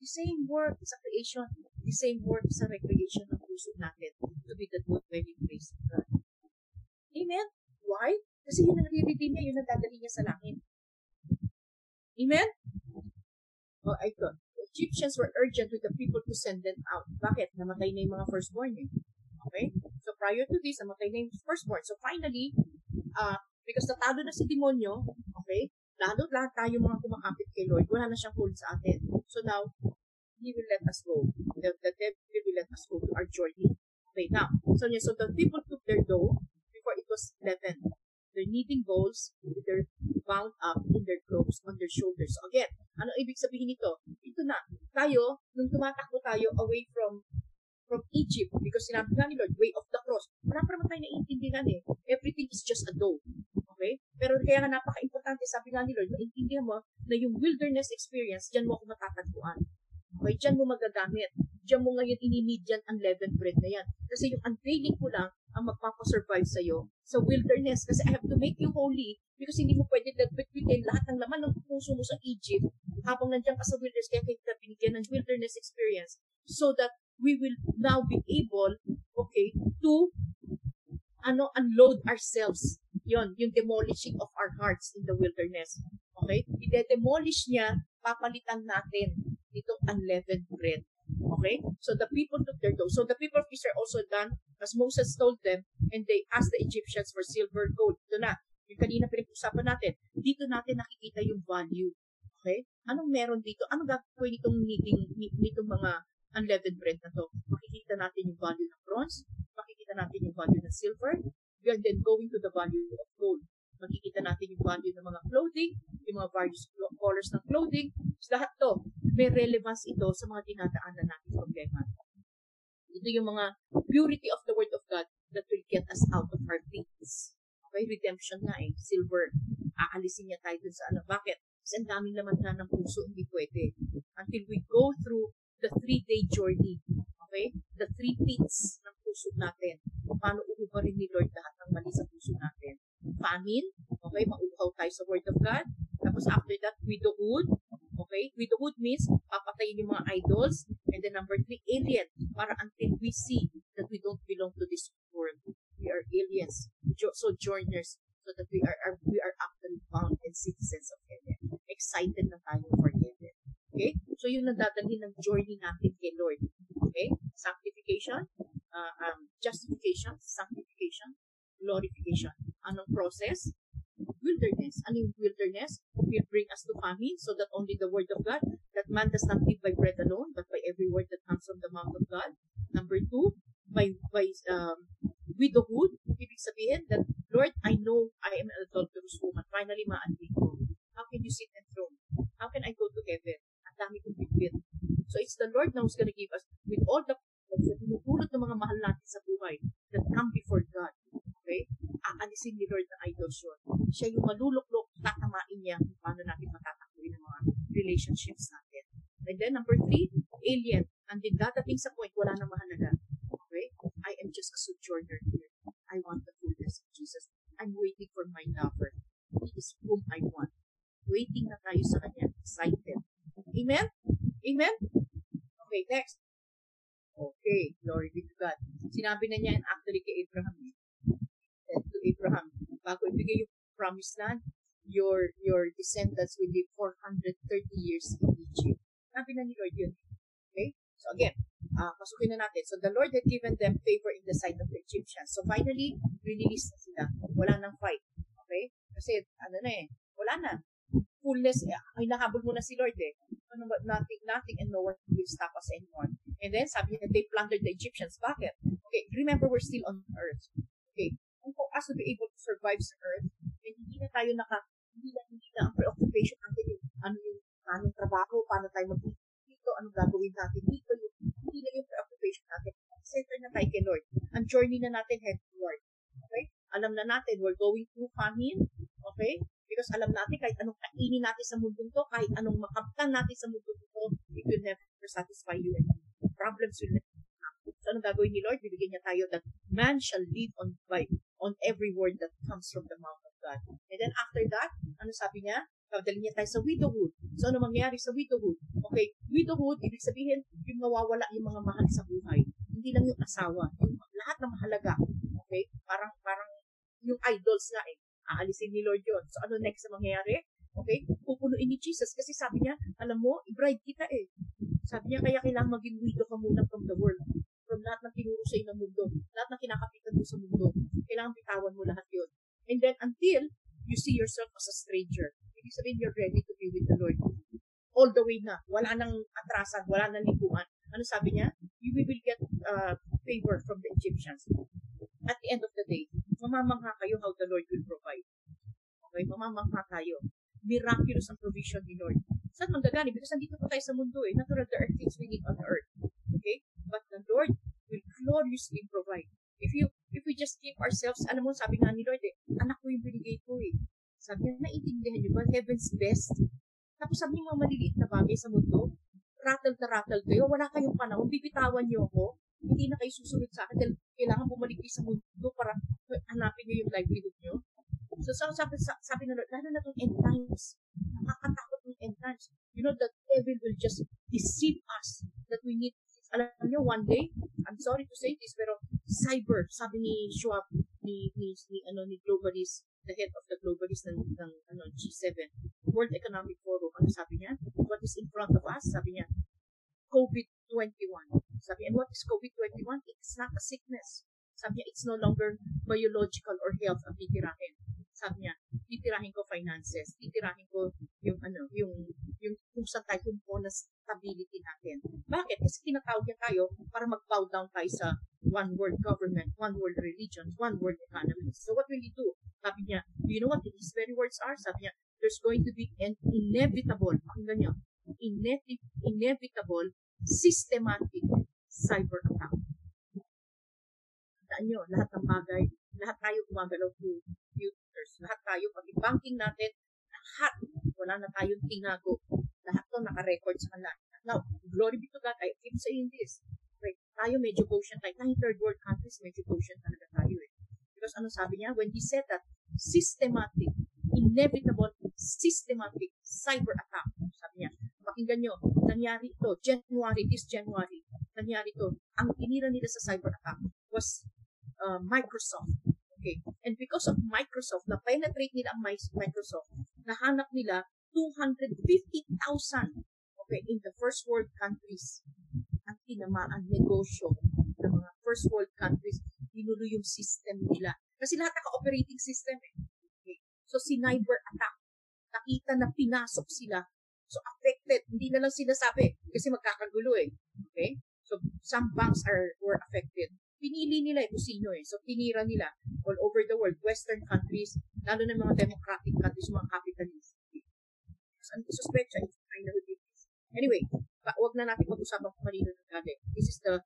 The same work sa creation, the same work sa recreation ng puso natin to be the good dwelling place of God. Amen? Why? Kasi yun ang re-redeem niya, yun ang dadali niya sa langit. Amen? Oh, ito. The Egyptians were urgent with the people to send them out. Bakit? Namatay na yung mga firstborn eh. Okay? So, prior to this, namatay na yung firstborn. So, finally, because natado na si demonyo, okay? Lahat tayo mga kumakapit kay Lord. Wala na siyang hold sa atin. So, now, He will let us go. The devil will let us go to our journey. Okay, now. So the people took their dough before it was leavened. Their kneading bowls with their bound up in their clothes on their shoulders. So again, ano ibig sabihin nito? Ito na, tayo, nung tumatakbo tayo away from Egypt, because sinabi nga ni Lord, way of the cross. Marami tayo naiintindihan eh. Everything is just a dough. Okay? Pero kaya nga napaka-importante, sabi nga ni Lord, maintindihan mo na yung wilderness experience, dyan mo ako matatagpuan. Okay? Dyan mo magagamit. Dyan mo ngayon ininid yan ang leavened bread na yan. Kasi yung unveiling ko lang, ang magpapasurvive sa'yo sa wilderness. Kasi I have to make you holy because hindi mo pwede nagbibitin lahat ng laman ng puso mo sa Egypt habang nandiyan ka sa wilderness. Kaya kita binigyan ng wilderness experience so that we will now be able, okay, to unload ourselves. Yun, yung demolishing of our hearts in the wilderness. Okay? Ide-demolish niya, papalitan natin itong unleavened bread. Okay? So the people took their dough. So the people of Israel also done as Moses told them, and they asked the Egyptians for silver, gold. Ito na. Yung kanina pinag-usapan natin. Dito natin nakikita yung value. Okay? Anong meron dito? Anong gagawin nitong mga unleavened bread na to? Makikita natin yung value ng bronze. Makikita natin yung value ng silver. And then going to the value of gold. Makikita natin yung value ng mga clothing, yung mga various colors ng clothing. So, lahat to, may relevance ito sa mga dinadaanan natin problema. Ito yung mga purity of the Word of God that will get us out of our things. Okay, redemption na eh. Silver. Aalisin niya tayo dun sa ano. Bakit? Kasi ang daming laman na ng puso, hindi pwede. Until we go through the 3-day journey. Okay? The 3 things ng puso natin. Paano uubarin ni Lord lahat ng mali sa puso natin. Famine, okay, mauuhaw tayo sa Word of God. Tapos after that, widowhood, okay? Widowhood means papatayin yung mga idols. And then number 3, alien. Para until we see that we don't belong to this world. We are aliens, sojourners, so that we are actually bound and citizens of heaven. Excited na tayo for heaven. Okay? So yun ang dadalhin ng journey natin kay Lord. Okay? Sanctification, justification, sanctification, glorification. Anong process? Wilderness. Anong wilderness will bring us to famine so that only the Word of God, that man does not live by bread alone, but by every word that comes from the mouth of God. Number 2, by widowhood, ibig sabihin that, Lord, I know I am an adulterous woman. Finally, ma-unbig ko. How can you sit and throne? How can I go to heaven? Ang dami kong bitbit. So it's the Lord now who's gonna give us with all the pinutulot ng mga mahal natin sa buhay that come before God. Okay? Aalisin ni Lord na idols yun. Siya yung maluluklok, tatamain niya kung paano natin matatakuin ang mga relationships natin. And then number 3, alien. And then dadating sa point, wala nang mahalaga. Okay? I am just a sojourner here. I want the fullness of Jesus. I'm waiting for my lover. He is whom I want. Waiting na tayo sa kanya. Excited. Amen? Amen? Okay, next. Okay, glory be to God. Sinabi na niya actually kay Abraham. To Abraham, bago ibigay yung promised land, your descendants will live 430 years in Egypt. Sinabi na ni Lord yun. Okay? So again, pasukin na natin. So the Lord had given them favor in the sight of the Egyptians. So finally, release na sila. Wala nang fight. Okay? Kasi wala na. Fullness, ay nakabol mo na si Lord eh. Nothing and no one will stop us anymore. And then, sabi niya, they plundered the Egyptians. Bakit? Okay, remember, we're still on earth. Okay, and for us to be able to survive sa earth, and hindi na ang preoccupation natin yung anong trabaho, paano tayo mag anong gagawin natin dito, hindi na yung preoccupation natin. Center na tayo kay Lord. Ang journey na natin head to Lord. Okay? Alam na natin, we're going through famine. Okay? Because alam natin, kahit anong kainin natin sa mundo to, kahit anong makaptan natin sa mundo to, it will never satisfy you. Problems will never happen. So, anong gagawin ni Lord? Bibigyan niya tayo that man shall live on every word that comes from the mouth of God. And then after that, ano sabi niya? Pagdali niya tayo sa widowhood. So, ano mangyari sa widowhood? Okay, widowhood, ibig sabihin, yung nawawala yung mga mahal sa buhay. Hindi lang yung asawa. Yung lahat na mahalaga. Okay? Parang yung idols na eh. Aalisin ni Lord yun. So, ano next na mangyayari? Okay? Pupunuin ni Jesus. Kasi sabi niya, alam mo, bride kita eh. Sabi niya, kaya kailangan maging widow ka muna from the world. From lahat na tinuro sa'yo ng mundo. Lahat na kinakapitan mo sa mundo. Kailangan bitawan mo lahat yun. And then, until you see yourself as a stranger. Ibig sabihin, you're ready to be with the Lord. All the way na. Wala nang atrasan. Wala nang likuan. Ano sabi niya? You will get favor from the Egyptians. At the end of the day, mamamangha kayo how the Lord will provide. Okay? Mamamangha kayo. Miraculous ang provision ni Lord. Saan manggagani? Because nandito po tayo sa mundo eh. Natural, there are things we need on the earth. Okay? But the Lord will gloriously provide. If we just keep ourselves, alam mo, sabi nga ni Lord eh, anak ko yung binigay ko eh. Sabi niya, naiintindihan niyo ba? Heaven's best. Tapos sabi niyo, mga maliliit na bagay sa mundo, rattle na rattle kayo, wala kayong panahon, bibitawan niyo ako, hindi na kayo susunod sa akin, dahil kailangan bumalik kayo sa mundo para hanapin niyo yung livelihood niyo. So sabi na Lord, lalo na itong end times, nakakatakot ng end times. You know, the devil will just deceive us that we need. Alam niyo, one day, I'm sorry to say this, pero cyber, sabi ni Schwab, ni globalist, the head of the globalist ng G7, World Economic Forum, ano sabi niya? What is in front of us? Sabi niya, COVID-21. Sabi niya, and what is COVID-21? It's not a sickness. Sabi niya, it's no longer biological or health ang titirahin. Sabi niya, titirahin ko finances, titirahin ko yung kung saan tayo kumpo na stability natin. Bakit? Kasi tinatawag niya tayo para mag-bow down tayo sa one world government, one world religion, one world economy. So what will you do? Sabi niya, do you know what these very words are? Sabi niya, there's going to be an inevitable, pakinggan niyo, inevitable, systematic cyber attack. Taan niyo, lahat ng bagay, lahat tayo gumagalaw to computers, lahat tayo, pati banking natin, lahat, wala na tayong tinago. Lahat to naka-record sa kanila. Now, glory be to God, I keep saying this. Right? Tayo medyo Goshen tayo. Tayo third world countries, medyo Goshen talaga tayo eh. Because ano sabi niya? When he said that, systematic, inevitable, systematic cyber attack. Sabi niya, pakinggan nyo, nangyari ito, this January, nangyari ito, ang tinira nila sa cyber attack was Microsoft. Okay. And because of Microsoft, na-penetrate nila ang Microsoft, nahanap nila 250,000, okay, in the first world countries, ang tinamaan negosyo ng mga first world countries, dinulo yung system nila. Kasi lahat naka-operating system eh. Okay. So, cyber attack, nakita na pinasok sila. So, affected. Hindi na lang sinasabi kasi magkakagulo eh. Okay? So, some banks were affected. Pinili nila eh kung sino eh. So, tinira nila all over the world, Western countries, lalo na mga democratic countries, mga capitalists. Suspecha, anyway, huwag na natin pag-usapan kung kanino ng God eh. This is the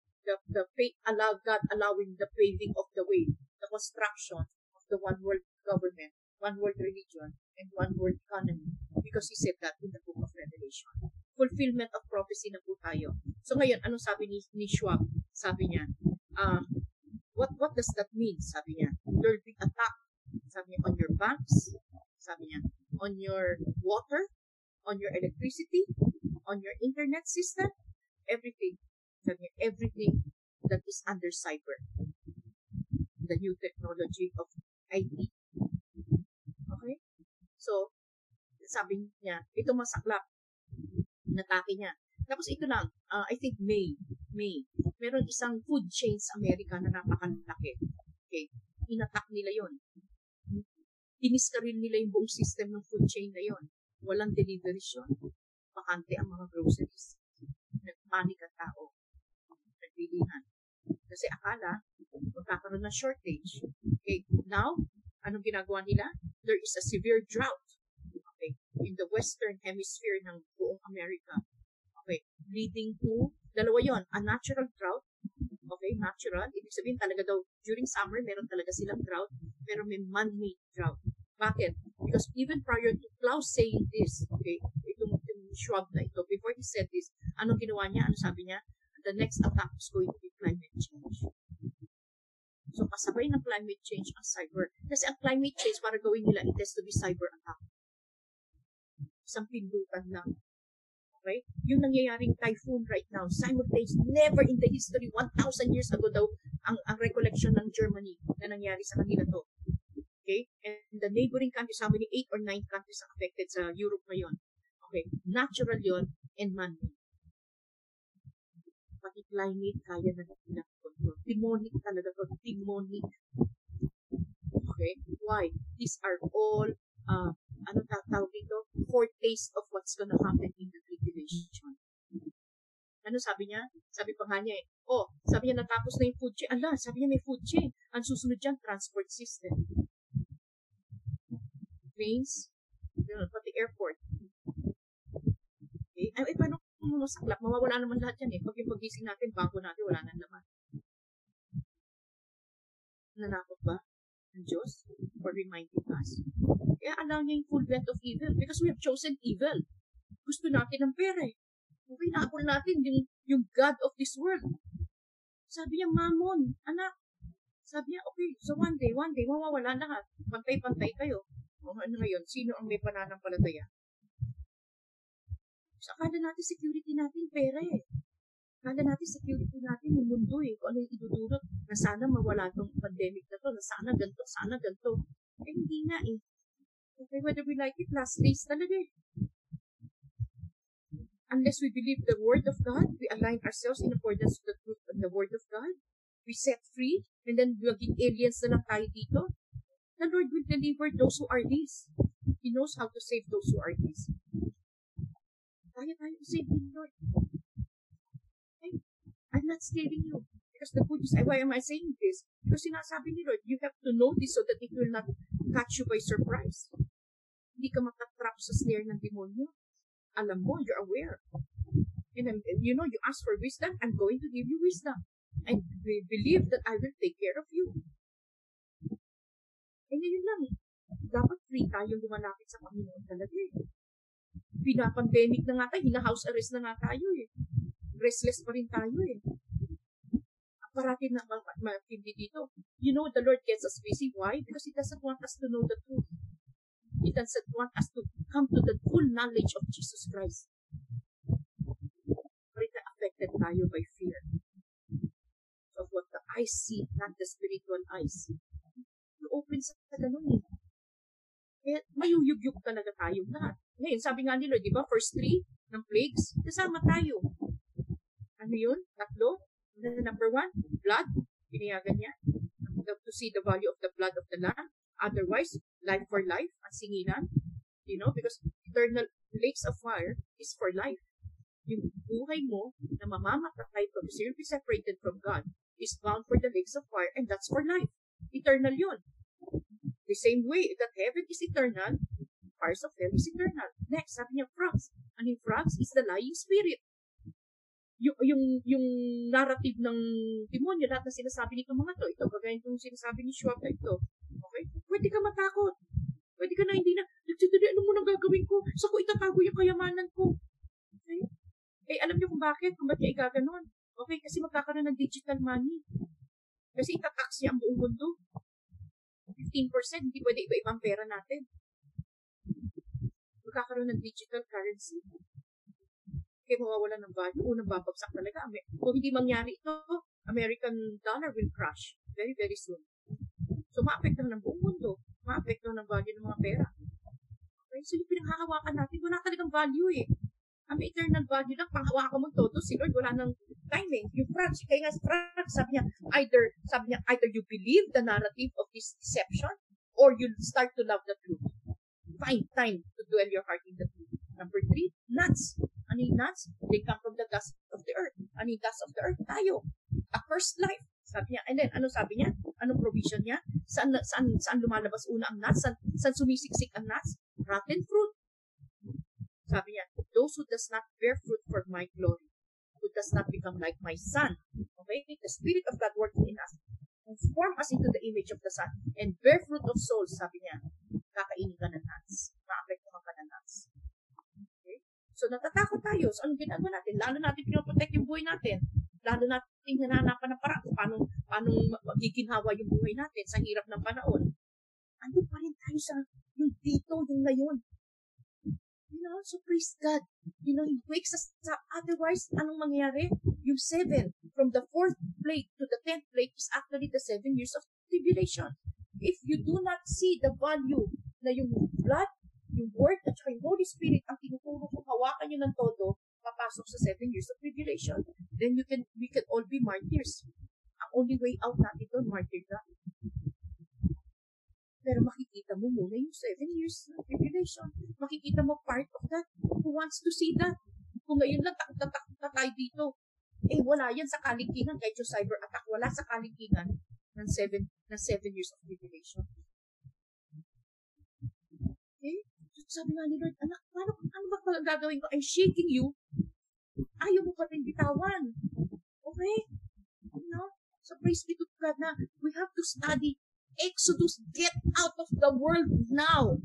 faith, God allowing the paving of the way, the construction of the one world government, one world religion, and one world economy. Because he said that in the book of Revelation. Fulfillment of prophecy na po tayo. So ngayon, anong sabi ni Schwab? Sabi niya, what does that mean? Sabi niya, there'll be attack. Sabi niya, on your banks. Sabi niya, on your water. On your electricity, on your internet system, everything, everything that is under cyber, the new technology of IT. Okay? So, sabi niya, ito masaklap, natake niya. Tapos ito lang, I think May, meron isang food chain sa Amerika na napakalaki. Okay? Inatak nila yon. Diniskaril nila yung buong system ng food chain na yon. Walang delivery yun. Bakante ang mga groceries. Nagpanik ang tao. Nagbilihan. Kasi akala, magkakaroon ng shortage. Okay, now, anong ginagawa nila? There is a severe drought. Okay, in the western hemisphere ng buong America. Okay, leading to, dalawa yon, a natural drought. Okay, natural. Ibig sabihin talaga daw, during summer, meron talaga silang drought, pero may man-made drought. Bakit? Because even prior to Klaus saying this, okay, itong Schwab na ito, before he said this, anong ginawa niya? Ano sabi niya? The next attack is going to be climate change. So, kasabay ng climate change ang cyber. Kasi ang climate change, para gawin nila, it has to be cyber attack. Isang pindutan lang. Okay? Yung nangyayaring typhoon right now, simultaneous, never in the history, 1,000 years ago daw, ang recollection ng Germany na nangyari sa kanila to. Okay? And the neighboring countries, how many 8 or 9 countries are affected sa Europe ngayon. Okay? Natural yon and man-made. Pati climate, kaya na natin lang. Demonic talaga to. Demonic. Okay? Why? These are all, ano tatawag dito? Foretaste of what's gonna happen in the tribulation. Ano sabi niya? Sabi pa nga niya eh. Oh, sabi niya natapos na yung food chain. Ala, sabi niya may food chain. Ang susunod dyan, transport system. Trains, pati airport. Okay? Ay, paano kung masaklap? Mawawala naman lahat yan eh. Pag yung pagising natin, bago natin, wala na naman. Nanakot ba ng Diyos for reminding us? Kaya allow niya yung full breadth of evil because we have chosen evil. Gusto natin ng pera eh. Okay, nakapul natin yung God of this world. Sabi niya, Mammon, anak. Sabi niya, okay, so one day, mawawala lahat. Pantay-pantay kayo. O ano ngayon, sino ang may pananampalataya? So, akala natin security natin, pera eh. Kala natin, security natin, yung mundo eh, kung ano yung idudulot, na sana mawala tong pandemic na to, na sana ganito. Eh, hindi nga eh. Okay, whether we like it, last days talaga eh. Unless we believe the Word of God, we align ourselves in accordance with the truth of the Word of God, we set free, and then maging aliens na lang tayo dito. The Lord will deliver those who are his. He knows how to save those who are his. Kaya tayo save the Lord. I'm not scaring you. Because the good news, why am I saying this? Because sinasabi ni Lord, you have to know this so that it will not catch you by surprise. Hindi ka matatrap sa snare ng demonyo. Alam mo, you're aware. And you know, you ask for wisdom, I'm going to give you wisdom. And we believe that I will take care of you. And yun lang. Dapat free tayong lumalapit sa Panginoon talaga eh. Pinapandemic na nga tayo, hina-house arrest na nga tayo eh. Restless pa rin tayo eh. Parating na matindi dito. You know, the Lord gets us busy. Why? Because He doesn't want us to know the truth. He doesn't want us to come to the full knowledge of Jesus Christ. Parang affected tayo by fear of what the eyes see, not the spiritual eyes. You open sa ganun eh. Kaya mayuyugyug talaga tayo lahat. Ngayon, sabi nga ni Lord, di ba, first 3 ng plagues, kasama tayo. Ano yun? Tatlo? Number 1, blood. Pinayagan niya. To see the value of the blood of the lamb. Otherwise, life for life. Ang singilan. You know, because eternal lakes of fire is for life. Yung buhay mo na mamamatay pag you'll be separated from God is bound for the lakes of fire and that's for life. Eternal yun. The same way that heaven is eternal, fires of hell is eternal. Next, sabi niya, frogs. And in frogs is the lying spirit. Yung narrative ng demonyo, lahat na sinasabi nito mga to, ito, kagaya yung sinasabi ni Schwab na ito, okay? Pwede ka matakot. Pwede ka na, hindi na, nagtituloy, ano mo nang gagawin ko? Sa ko itatago yung kayamanan ko. Okay? Eh, alam niyo kung bakit niya igaganon? Okay, kasi magkakaroon ng digital money. Kasi itatax niya ang buong mundo. 15%, hindi pwede iba-ibang pera natin. Magkakaroon ng digital currency. Kaya mawawala ng value. Unang babagsak talaga. Kung hindi mangyari ito, American dollar will crash very, very soon. So, maapektuhan ng buong mundo. Maapektuhan ng value ng mga pera. Okay? So, yung pinanghahawakan natin, wala talagang value eh. Ang eternal value lang, panghawakan mo ito. To si Lord, wala nang time eh. Yung France, kaya nga France, sabi niya, either you believe the narrative of this deception or you start to love the truth. Find time to dwell your heart in the truth. Number 3, nuts. Ano yung nuts? They come from the dust of the earth. Ano yung dust of the earth? Tayo. A cursed life. Sabi niya. And then, ano sabi niya? Anong provision niya? Saan lumalabas una ang nuts? Saan sumisiksik ang nuts? Rotten fruit. Sabi niya, those who does not bear fruit for my glory does not become like my son. Okay? The Spirit of God working in us. Form us into the image of the Son and bear fruit of souls, sabi niya. Kakainin ka ng nuts. Maapektuhan ka ng nuts. Okay? So, natatakot tayo. So, anong ginagawa natin? Lalo natin pinoprotect yung buhay natin. Lalo natin nananapan ng parang paano magiginhawa yung buhay natin sa hirap ng panahon. Ano pa rin tayo sa yung dito, yung ngayon. You know, so praise God. You know, He wakes us up. Otherwise, anong mangyari? Yung 7, from the 4th plague to the 10th plague is actually the 7 years of tribulation. If you do not see the value na yung blood, yung word, at yung Holy Spirit, ang tinuturo kung hawakan nyo ng todo, papasok sa 7 years of tribulation, then we can all be martyrs. Ang only way out natin doon, martyr ka. Pero makikita mo muna yung 7 years of tribulation. Makikita mo part of that. Who wants to see that? Kung ngayon lang, tatak na tayo dito. Eh, wala yan sa kaligtingan. Kahit yung cyber attack, wala sa kaligtingan ng 7 years of tribulation. Okay? So, sabi nga ni Lord, anak, ano ba gagawin ko? I'm shaking you. Ayaw mo pa rin bitawan. Okay? You know? So, praise be to God na we have to study Exodus, get out of the world now.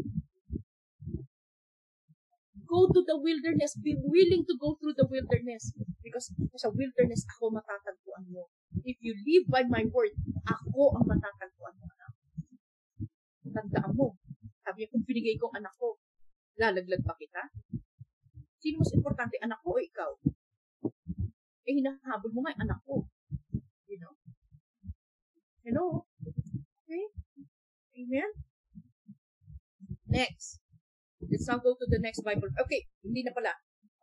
Go to the wilderness. Be willing to go through the wilderness. Because sa wilderness, ako matatagpuan mo. If you live by my word, ako ang matatagpuan mo. Tandaan mo. Sabi niya, kung pinigay kong anak ko, lalaglag pa kita? Sino mas importante, anak ko o ikaw? Eh, hinahabol mo nga yung anak ko. You know? Hello? Okay? Amen? Next. Let's now go to the next Bible. Okay, hindi na pala.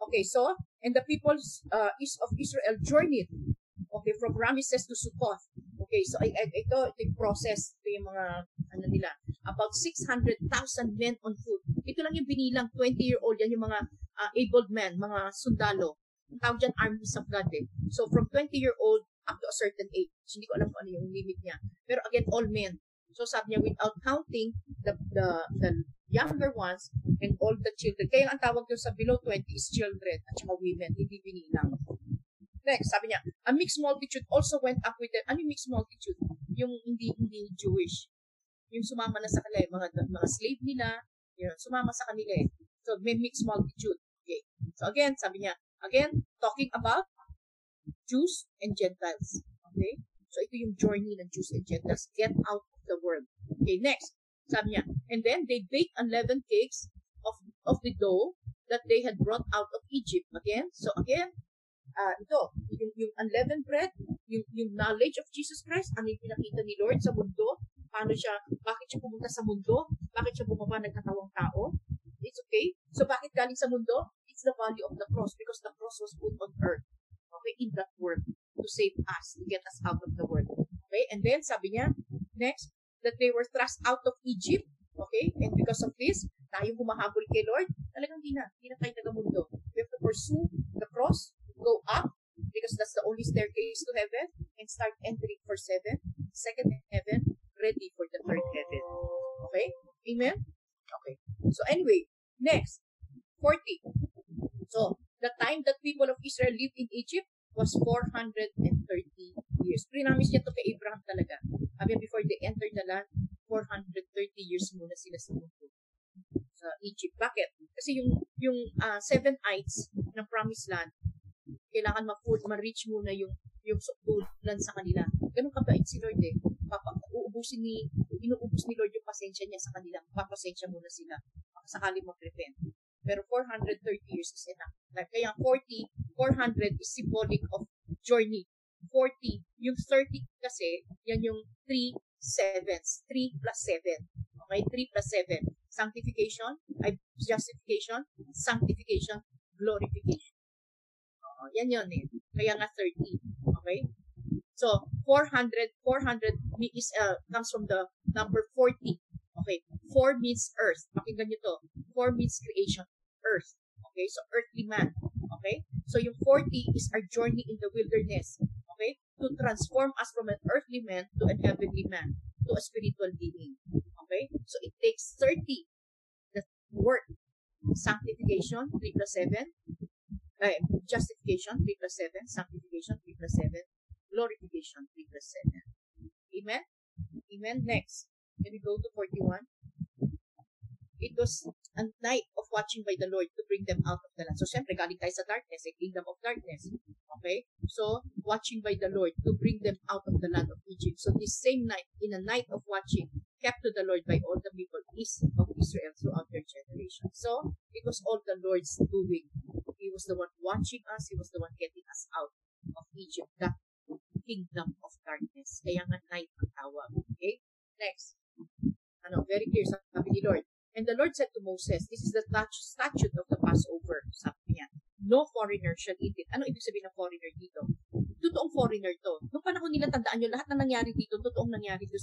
Okay, so, and the people east of Israel journeyed. Okay, from Rameses to Sukkot. Okay, so ito yung process. Ito yung mga, ano nila, about 600,000 men on foot. Ito lang yung binilang, 20-year-old, yan yung mga abled men, mga sundalo. Ang tawag dyan, armies of God eh. So, from 20-year-old, up to a certain age. Hindi ko alam kung ano yung limit niya. Pero again, all men. So sabi niya, without counting the younger ones and all the children. Kaya ang tawag doon sa below 20 is children at saka women. Hindi binilang. Next, sabi niya, a mixed multitude also went up with them. Ano yung mixed multitude? Yung hindi Jewish. Yung sumama na sa kanila, mga slave nila, yun, sumama sa kanila eh. So may mixed multitude. Okay. So again, sabi niya, again, talking about Jews and Gentiles. Okay? So, ito yung journey ng Jews and Gentiles. Get out of the world. Okay, next. Sabi niya, and then they baked unleavened cakes of the dough that they had brought out of Egypt. Again, so again, ito, yung unleavened bread, yung knowledge of Jesus Christ, ano yung pinakita ni Lord sa mundo, paano siya, bakit siya pumunta sa mundo, bakit siya bumaba nagkatawang tao. It's okay. So, bakit galing sa mundo? It's the value of the cross because the cross was put on earth. Okay, in that word, to save us, to get us out of the world. Okay, and then, sabi niya, next, that they were thrust out of Egypt, okay, and because of this, tayo humahabol kay Lord, talagang di na tayo tagamundo. We have to pursue the cross, go up, because that's the only staircase to heaven, and start entering for second heaven, ready for the third heaven. Okay? Amen? Okay. So, anyway, next, 40. So, the time that people of Israel lived in Egypt was 430 years. Prinamis niya to kay Abraham talaga. Sabi before they entered the land, 430 years muna sila sa mundo sa Egypt. Bakit? Kasi yung seven ites ng promised land, kailangan ma-reach muna yung sukdulan sa kanila. Ganun kabait si Lord eh. Inuubos ni Lord yung pasensya niya sa kanila. Papasensya muna sila. Sakali mag-repent. Pero 430 years is enough. Kaya 400 is symbolic of journey. 40, yung 30 kasi, yan yung 3/7. 3 plus 7. Okay? 3 plus 7. Sanctification, justification, sanctification, glorification. Oo, yan yun eh. Kaya nga 30. Okay? So, 400 is, comes from the number 40. Okay, 4 means earth. Pakinggan nyo to. 4 means creation. Earth. Okay, so earthly man. Okay, so yung 40 is our journey in the wilderness. Okay, to transform us from an earthly man to an heavenly man, to a spiritual being. Okay, so it takes 30. The work. Sanctification, 3 plus 7. Justification, 3+7. Sanctification, 3+7. Glorification, 3+7. Amen? Amen. Next. Can we go to 41? It was a night of watching by the Lord to bring them out of the land. So, syempre, galing tayo sa darkness, a kingdom of darkness. Okay? So, watching by the Lord to bring them out of the land of Egypt. So, this same night, in a night of watching, kept to the Lord by all the people of Israel throughout their generation. So, it was all the Lord's doing. He was the one watching us. He was the one getting us out of Egypt, that kingdom of darkness. Kaya nga night ang tawag. Okay? Next. Ano, very clear sa sabi ni Lord. And the Lord said to Moses, this is the statute of the Passover. Sabi niya, no foreigner shall eat it. Ano ibig sabihin ng foreigner dito? Totoong foreigner to. Noong panahon nila, tandaan nyo, lahat na nangyari dito, totoong nangyari dito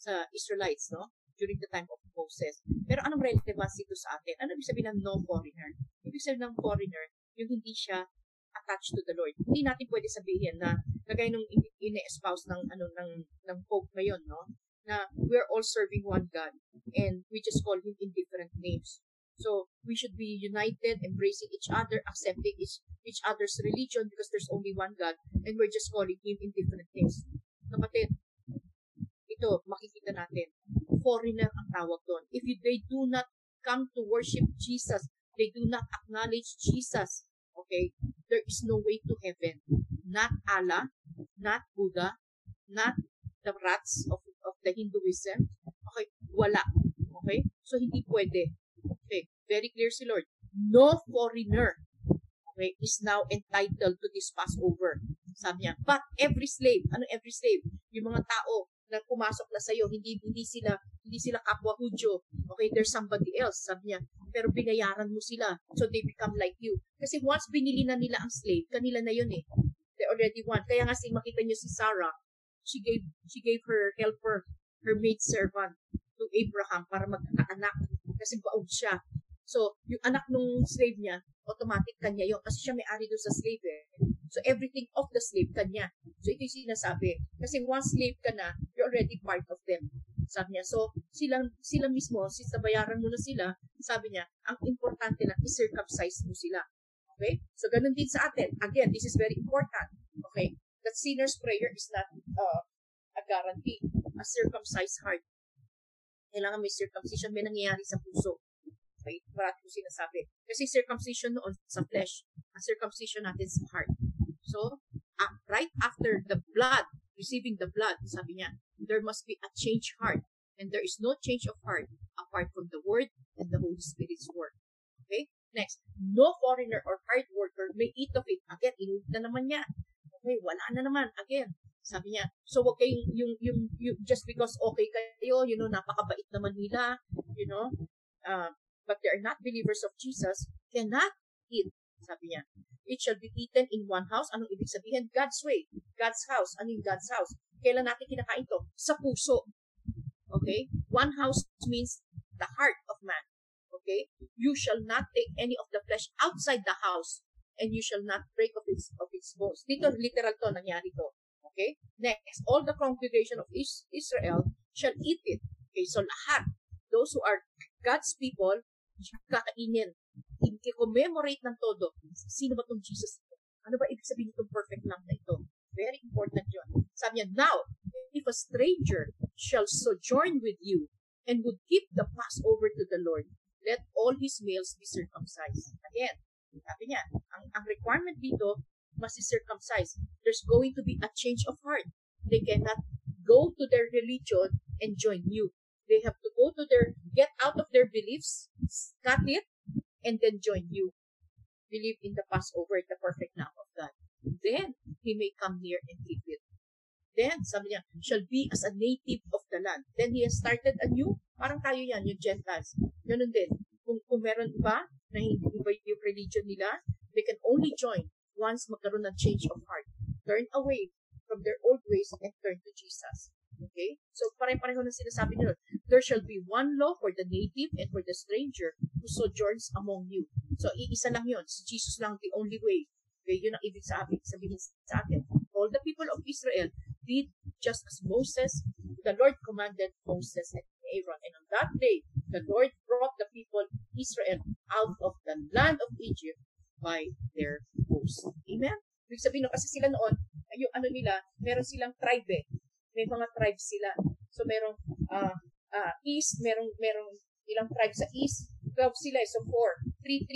sa Israelites, no? During the time of Moses. Pero anong relevance dito sa atin? Ano ibig sabihin ng no foreigner? Ibig sabihin ng foreigner, yung hindi siya attached to the Lord. Hindi natin pwede sabihin na, kagaya nung ine-espouse ng Pope ngayon, no? Na we're all serving one God and we just call Him in different names. So, we should be united, embracing each other, accepting each other's religion because there's only one God and we're just calling Him in different names. Kapatid, ito, makikita natin, foreigner ang tawag doon. If they do not come to worship Jesus, they do not acknowledge Jesus, okay, there is no way to heaven. Not Allah, not Buddha, not the rats of the Hinduism, okay, wala. Okay? So, hindi pwede. Okay, very clear si Lord. No foreigner, okay, is now entitled to this Passover. Sabi niya, but every slave, ano every slave? Yung mga tao na pumasok na sa'yo, hindi sila kapwa Hudyo. Okay, there's somebody else, sabi niya. Pero binayaran mo sila, so they become like you. Kasi once binili na nila ang slave, kanila na yun eh. They already won. Kaya nga makita niyo si Sarah, she gave her helper, her maidservant, to Abraham para magkakaanak kasi baog siya. So, yung anak nung slave niya, automatic kanya yun kasi siya may-ari doon sa slave eh. So, everything of the slave kanya. So, ito yung sinasabi. Kasi once slave ka na, you're already part of them. Sabi niya, so, sila mismo, since nabayaran mo na sila, sabi niya, ang importante lang, i-circumcise mo sila. Okay? So, ganun din sa atin. Again, this is very important. Okay? That sinner's prayer is not a guarantee. A circumcised heart. Kailangan may circumcision. May nangyayari sa puso. Okay? Marami ko sinasabi. Kasi circumcision noon sa flesh. Ang circumcision natin sa heart. So, right after the blood, receiving the blood, sabi niya, there must be a changed heart. And there is no change of heart apart from the Word and the Holy Spirit's work. Okay? Next, no foreigner or hard worker may eat of it. Again, inulit na naman niya. Okay, wala na naman. Again, sabi niya, so okay, yung just because okay kayo, you know, napakabait naman nila, you know, but they are not believers of Jesus, cannot eat, sabi niya. It shall be eaten in one house. Anong ibig sabihin? God's way. God's house. Ano yung God's house? Kailan natin kinakain to? Sa puso. Okay? One house means the heart of man. Okay? You shall not take any of the flesh outside the house. And you shall not break of its bones. Dito, literal to, nangyari to. Okay? Next, all the congregation of Israel shall eat it. Okay, so lahat, those who are God's people, kakainin. I-commemorate ng todo. Sino ba itong Jesus? Ano ba ibig sabihin itong perfect lamb na ito? Very important yun. Sabi niya, now, if a stranger shall sojourn with you and would keep the Passover to the Lord, let all his males be circumcised. Again, sabi niya, ang requirement dito must be circumcised. There's going to be a change of heart. They cannot go to their religion and join you. They have to go to get out of their beliefs, cut it, and then join you. Believe in the Passover, the perfect lamb of God. Then, he may come near and keep it. Then, sabi niya, shall be as a native of the land. Then, he has started anew. Parang tayo yan, yung Gentiles. Ganun din. Kung meron pa, na hindi iba yung religion nila, they can only join once magkaroon ng change of heart. Turn away from their old ways and turn to Jesus. Okay? So, pare-pareho na sinasabi nila. There shall be one law for the native and for the stranger who sojourns among you. So, iisa lang yun. Si Jesus lang the only way. Okay? Yun ang ibig sabihin sa atin. All the people of Israel did just as Moses, the Lord commanded Moses and Aaron. And on that day, the Lord brought the people Israel out of the land of Egypt, by their host. Amen? Ibig sabihin, no, kasi sila noon, yung ano nila, meron silang tribe eh. May mga tribes sila. So, merong east, merong ilang tribes sa east. 12 sila eh. So, 4, 3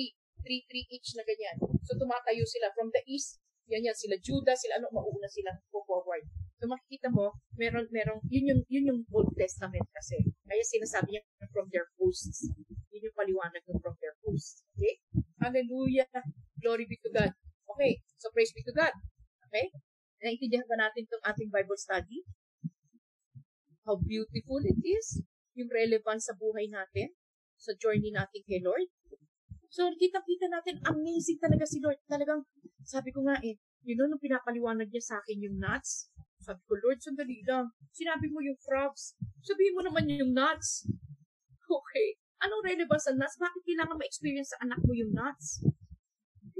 each na ganyan. So, tumatayo sila from the east. Yan sila Judah, sila ano, mauna silang forward. So, makikita mo, yun yung Old Testament kasi. Kaya sinasabi niya, from their hosts. Yun yung paliwanag ng from their hosts. Okay? Hallelujah. Glory be to God. Okay. So, praise be to God. Okay? Naintindihan ba natin itong ating Bible study? How beautiful it is. Yung relevance sa buhay natin. Sa journey natin kay Lord. So, kita-kita natin, amazing talaga si Lord. Talagang, sabi ko nga eh, nung pinapaliwanag niya sa akin yung nuts. Sabi ko, Lord, sandali lang. Sinabi mo yung frogs. Sabihin mo naman yung nuts. Okay. Anong relevance sa nuts? Bakit kailangan ma-experience sa anak mo yung nuts?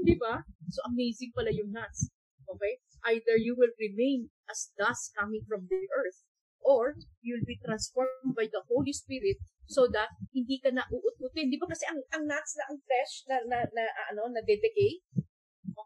Di ba? So, amazing pala yung nuts. Okay? Either you will remain as dust coming from the earth, or you'll be transformed by the Holy Spirit so that hindi ka na uututin. Di ba kasi ang nuts na ang fresh na decay?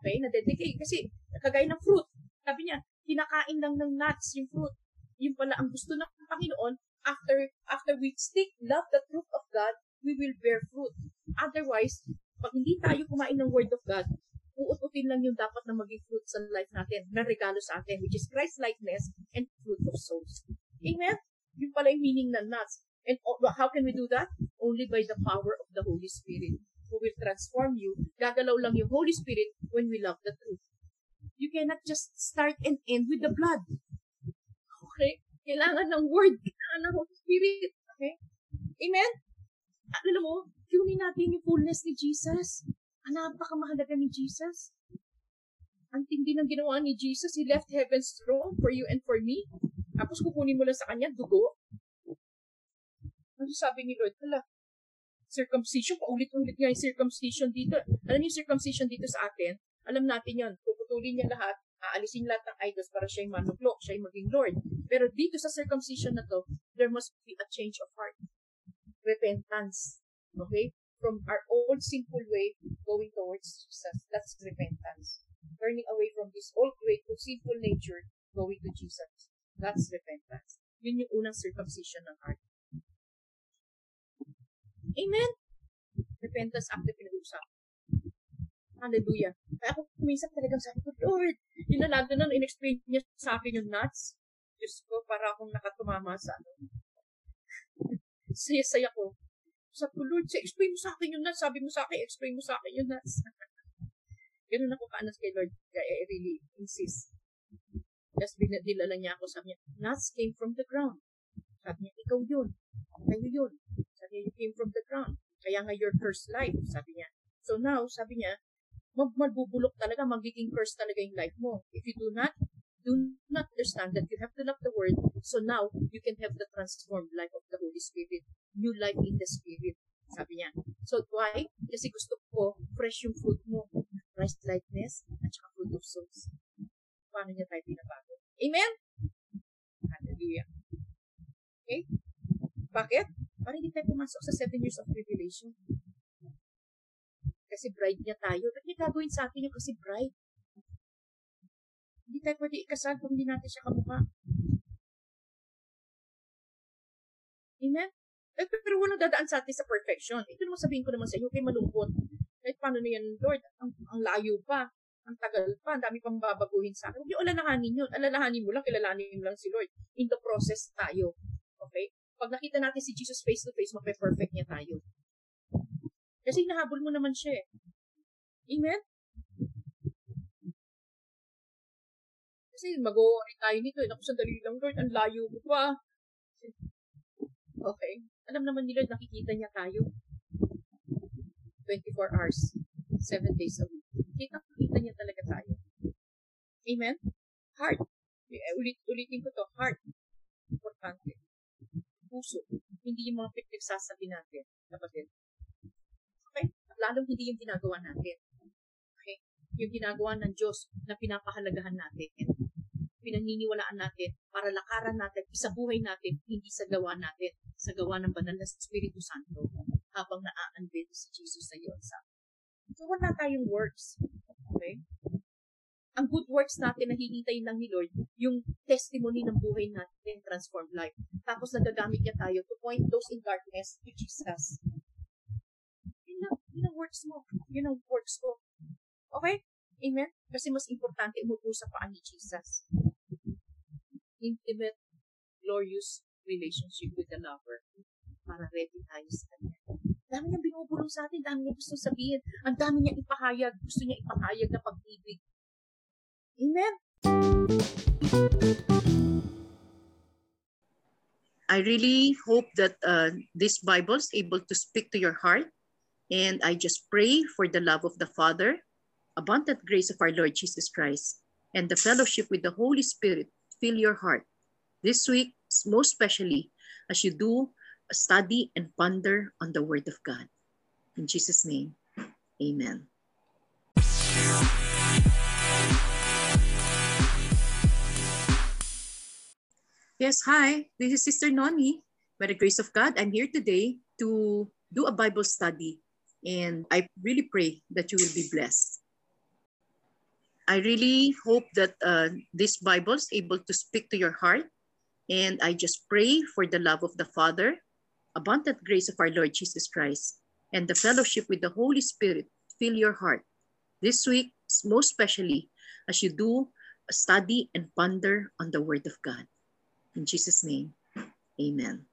Okay, na decay kasi kagaya ng fruit. Sabi niya, kinakain lang ng nuts yung fruit. Yun pala ang gusto ng Panginoon, after we stick love the truth of God, we will bear fruit. Otherwise, pag hindi tayo kumain ng word of God, uututin lang yung dapat na maging fruit sa life natin, na regalo sa atin, which is Christ likeness and fruit of souls. Amen? Yung pala yung meaning ng nuts. And how can we do that? Only by the power of the Holy Spirit, who will transform you. Gagalaw lang yung Holy Spirit when we love the truth. You cannot just start and end with the blood. Okay? Kailangan ng word. Kailangan ng Holy Spirit. Okay? Amen? Alam mo, tunin natin yung fullness ni Jesus. Ang napakamahalaga ni Jesus. Ang tindi ng ginawa ni Jesus, He left heaven's throne for you and for me. Tapos kukunin mo lang sa Kanya, dugo. Ano sabi ni Lord? Hala, circumcision, paulit-ulit nga yung circumcision dito. Alam niyo yung circumcision dito sa atin? Alam natin yon. Puputulin niya lahat, aalisin lahat ng idols para siya yung manuklo, siya yung maging Lord. Pero dito sa circumcision na to, there must be a change of heart. Repentance. Okay? From our old sinful way, going towards Jesus. That's repentance. Turning away from this old way to sinful nature, going to Jesus. That's repentance. Yun yung unang circumcision ng heart. Amen? Repentance after pinag-usap. Hallelujah. Kaya ako kumisap talagang sabi ko, Lord, inalado na in-explain niya sa akin yung nuts. Diyos ko, para akong nakatumama sa ano. Saya-saya ko. Sabi ko, Lord, explain mo sa akin yung nuts. Sabi mo sa akin, explain mo sa akin yung nuts. Ganun ako kaanas kay Lord. I really insist. Tapos binadilala niya ako. Sabi niya, nuts came from the ground. Sabi niya, ikaw yun. Kayo yun. Sabi niya, you came from the ground. Kaya nga your cursed life, sabi niya. So now, sabi niya, magbubulok talaga, magiging cursed talaga yung life mo. If you do not understand that you have to love the word, so now you can have the transformed life of the Holy Spirit, new life in the Spirit, sabi niya. So why? Kasi gusto ko fresh yung fruit mo, Christ likeness at saka fruit of souls. Paano niya tayo pinabago? Amen? Hallelujah. Okay? Bakit? Para hindi tayo pumasok sa 7 years of tribulation. Kasi bride niya tayo. Ba't niya gagawin sa akin yung kasi bride? Hindi tayo pwede ikasal kung hindi natin siya kamukha. Amen? Eh, pero walang dadaan sa atin sa perfection. Ito naman sabihin ko naman sa iyo, kayo malungkot. Kahit paano na yan, Lord, ang layo pa, ang tagal pa, ang dami pang babaguhin sa akin. Hindi alalahanin yun. Alalahanin mo lang, kilalanin mo lang si Lord. In the process tayo. Okay? Pag nakita natin si Jesus face to face, mape-perfect niya tayo. Kasi nahabol mo naman siya. Amen? Kasi mag-o-ori tayo nito. Naku, sandali lang, Lord. Ang layo ko pa. Okay. Alam naman ni Lord, nakikita niya tayo. 24 hours. 7 days a week. Nakikita niya talaga tayo. Amen? Heart. Ulitin ko to. Heart. Importante. Puso. Hindi yung mga pinagsasabi natin. Kapatid. Okay? At lalong hindi yung ginagawa natin. Okay? Yung ginagawa ng Diyos na pinapahalagahan natin. Pinaniniwalaan natin para lakaran natin, sa buhay natin, hindi sa gawa natin, sa gawa ng banal na Espiritu Santo habang naa-unveil si Jesus sa iyo. So, wala tayong works. Okay? Ang good works natin, nahihintay lang ni Lord, yung testimony ng buhay natin, transformed life. Tapos nagagamit niya tayo to point those in darkness to Jesus. Yun ang works mo. Yun ang works ko. Okay? Amen? Kasi mas importante, umupo sa paan ni Jesus. Intimate, glorious relationship with the lover. Para ready tayo sa kanya. Dami niyang binubulong sa atin, dami niyang gusto sabihin, ang dami niyang ipahayag, gusto niya ipahayag na pag-ibig. Amen. I really hope that this Bible is able to speak to your heart. And I just pray for the love of the Father, abundant grace of our Lord Jesus Christ, and the fellowship with the Holy Spirit fill your heart. This week, most especially, as you do a study and ponder on the Word of God. In Jesus' name, amen. Yes, hi. This is Sister Nani. By the grace of God, I'm here today to do a Bible study, and I really pray that you will be blessed. I really hope that this Bible is able to speak to your heart, and I just pray for the love of the Father, abundant grace of our Lord Jesus Christ, and the fellowship with the Holy Spirit fill your heart. This week, most especially, as you do a study and ponder on the Word of God. In Jesus' name, amen.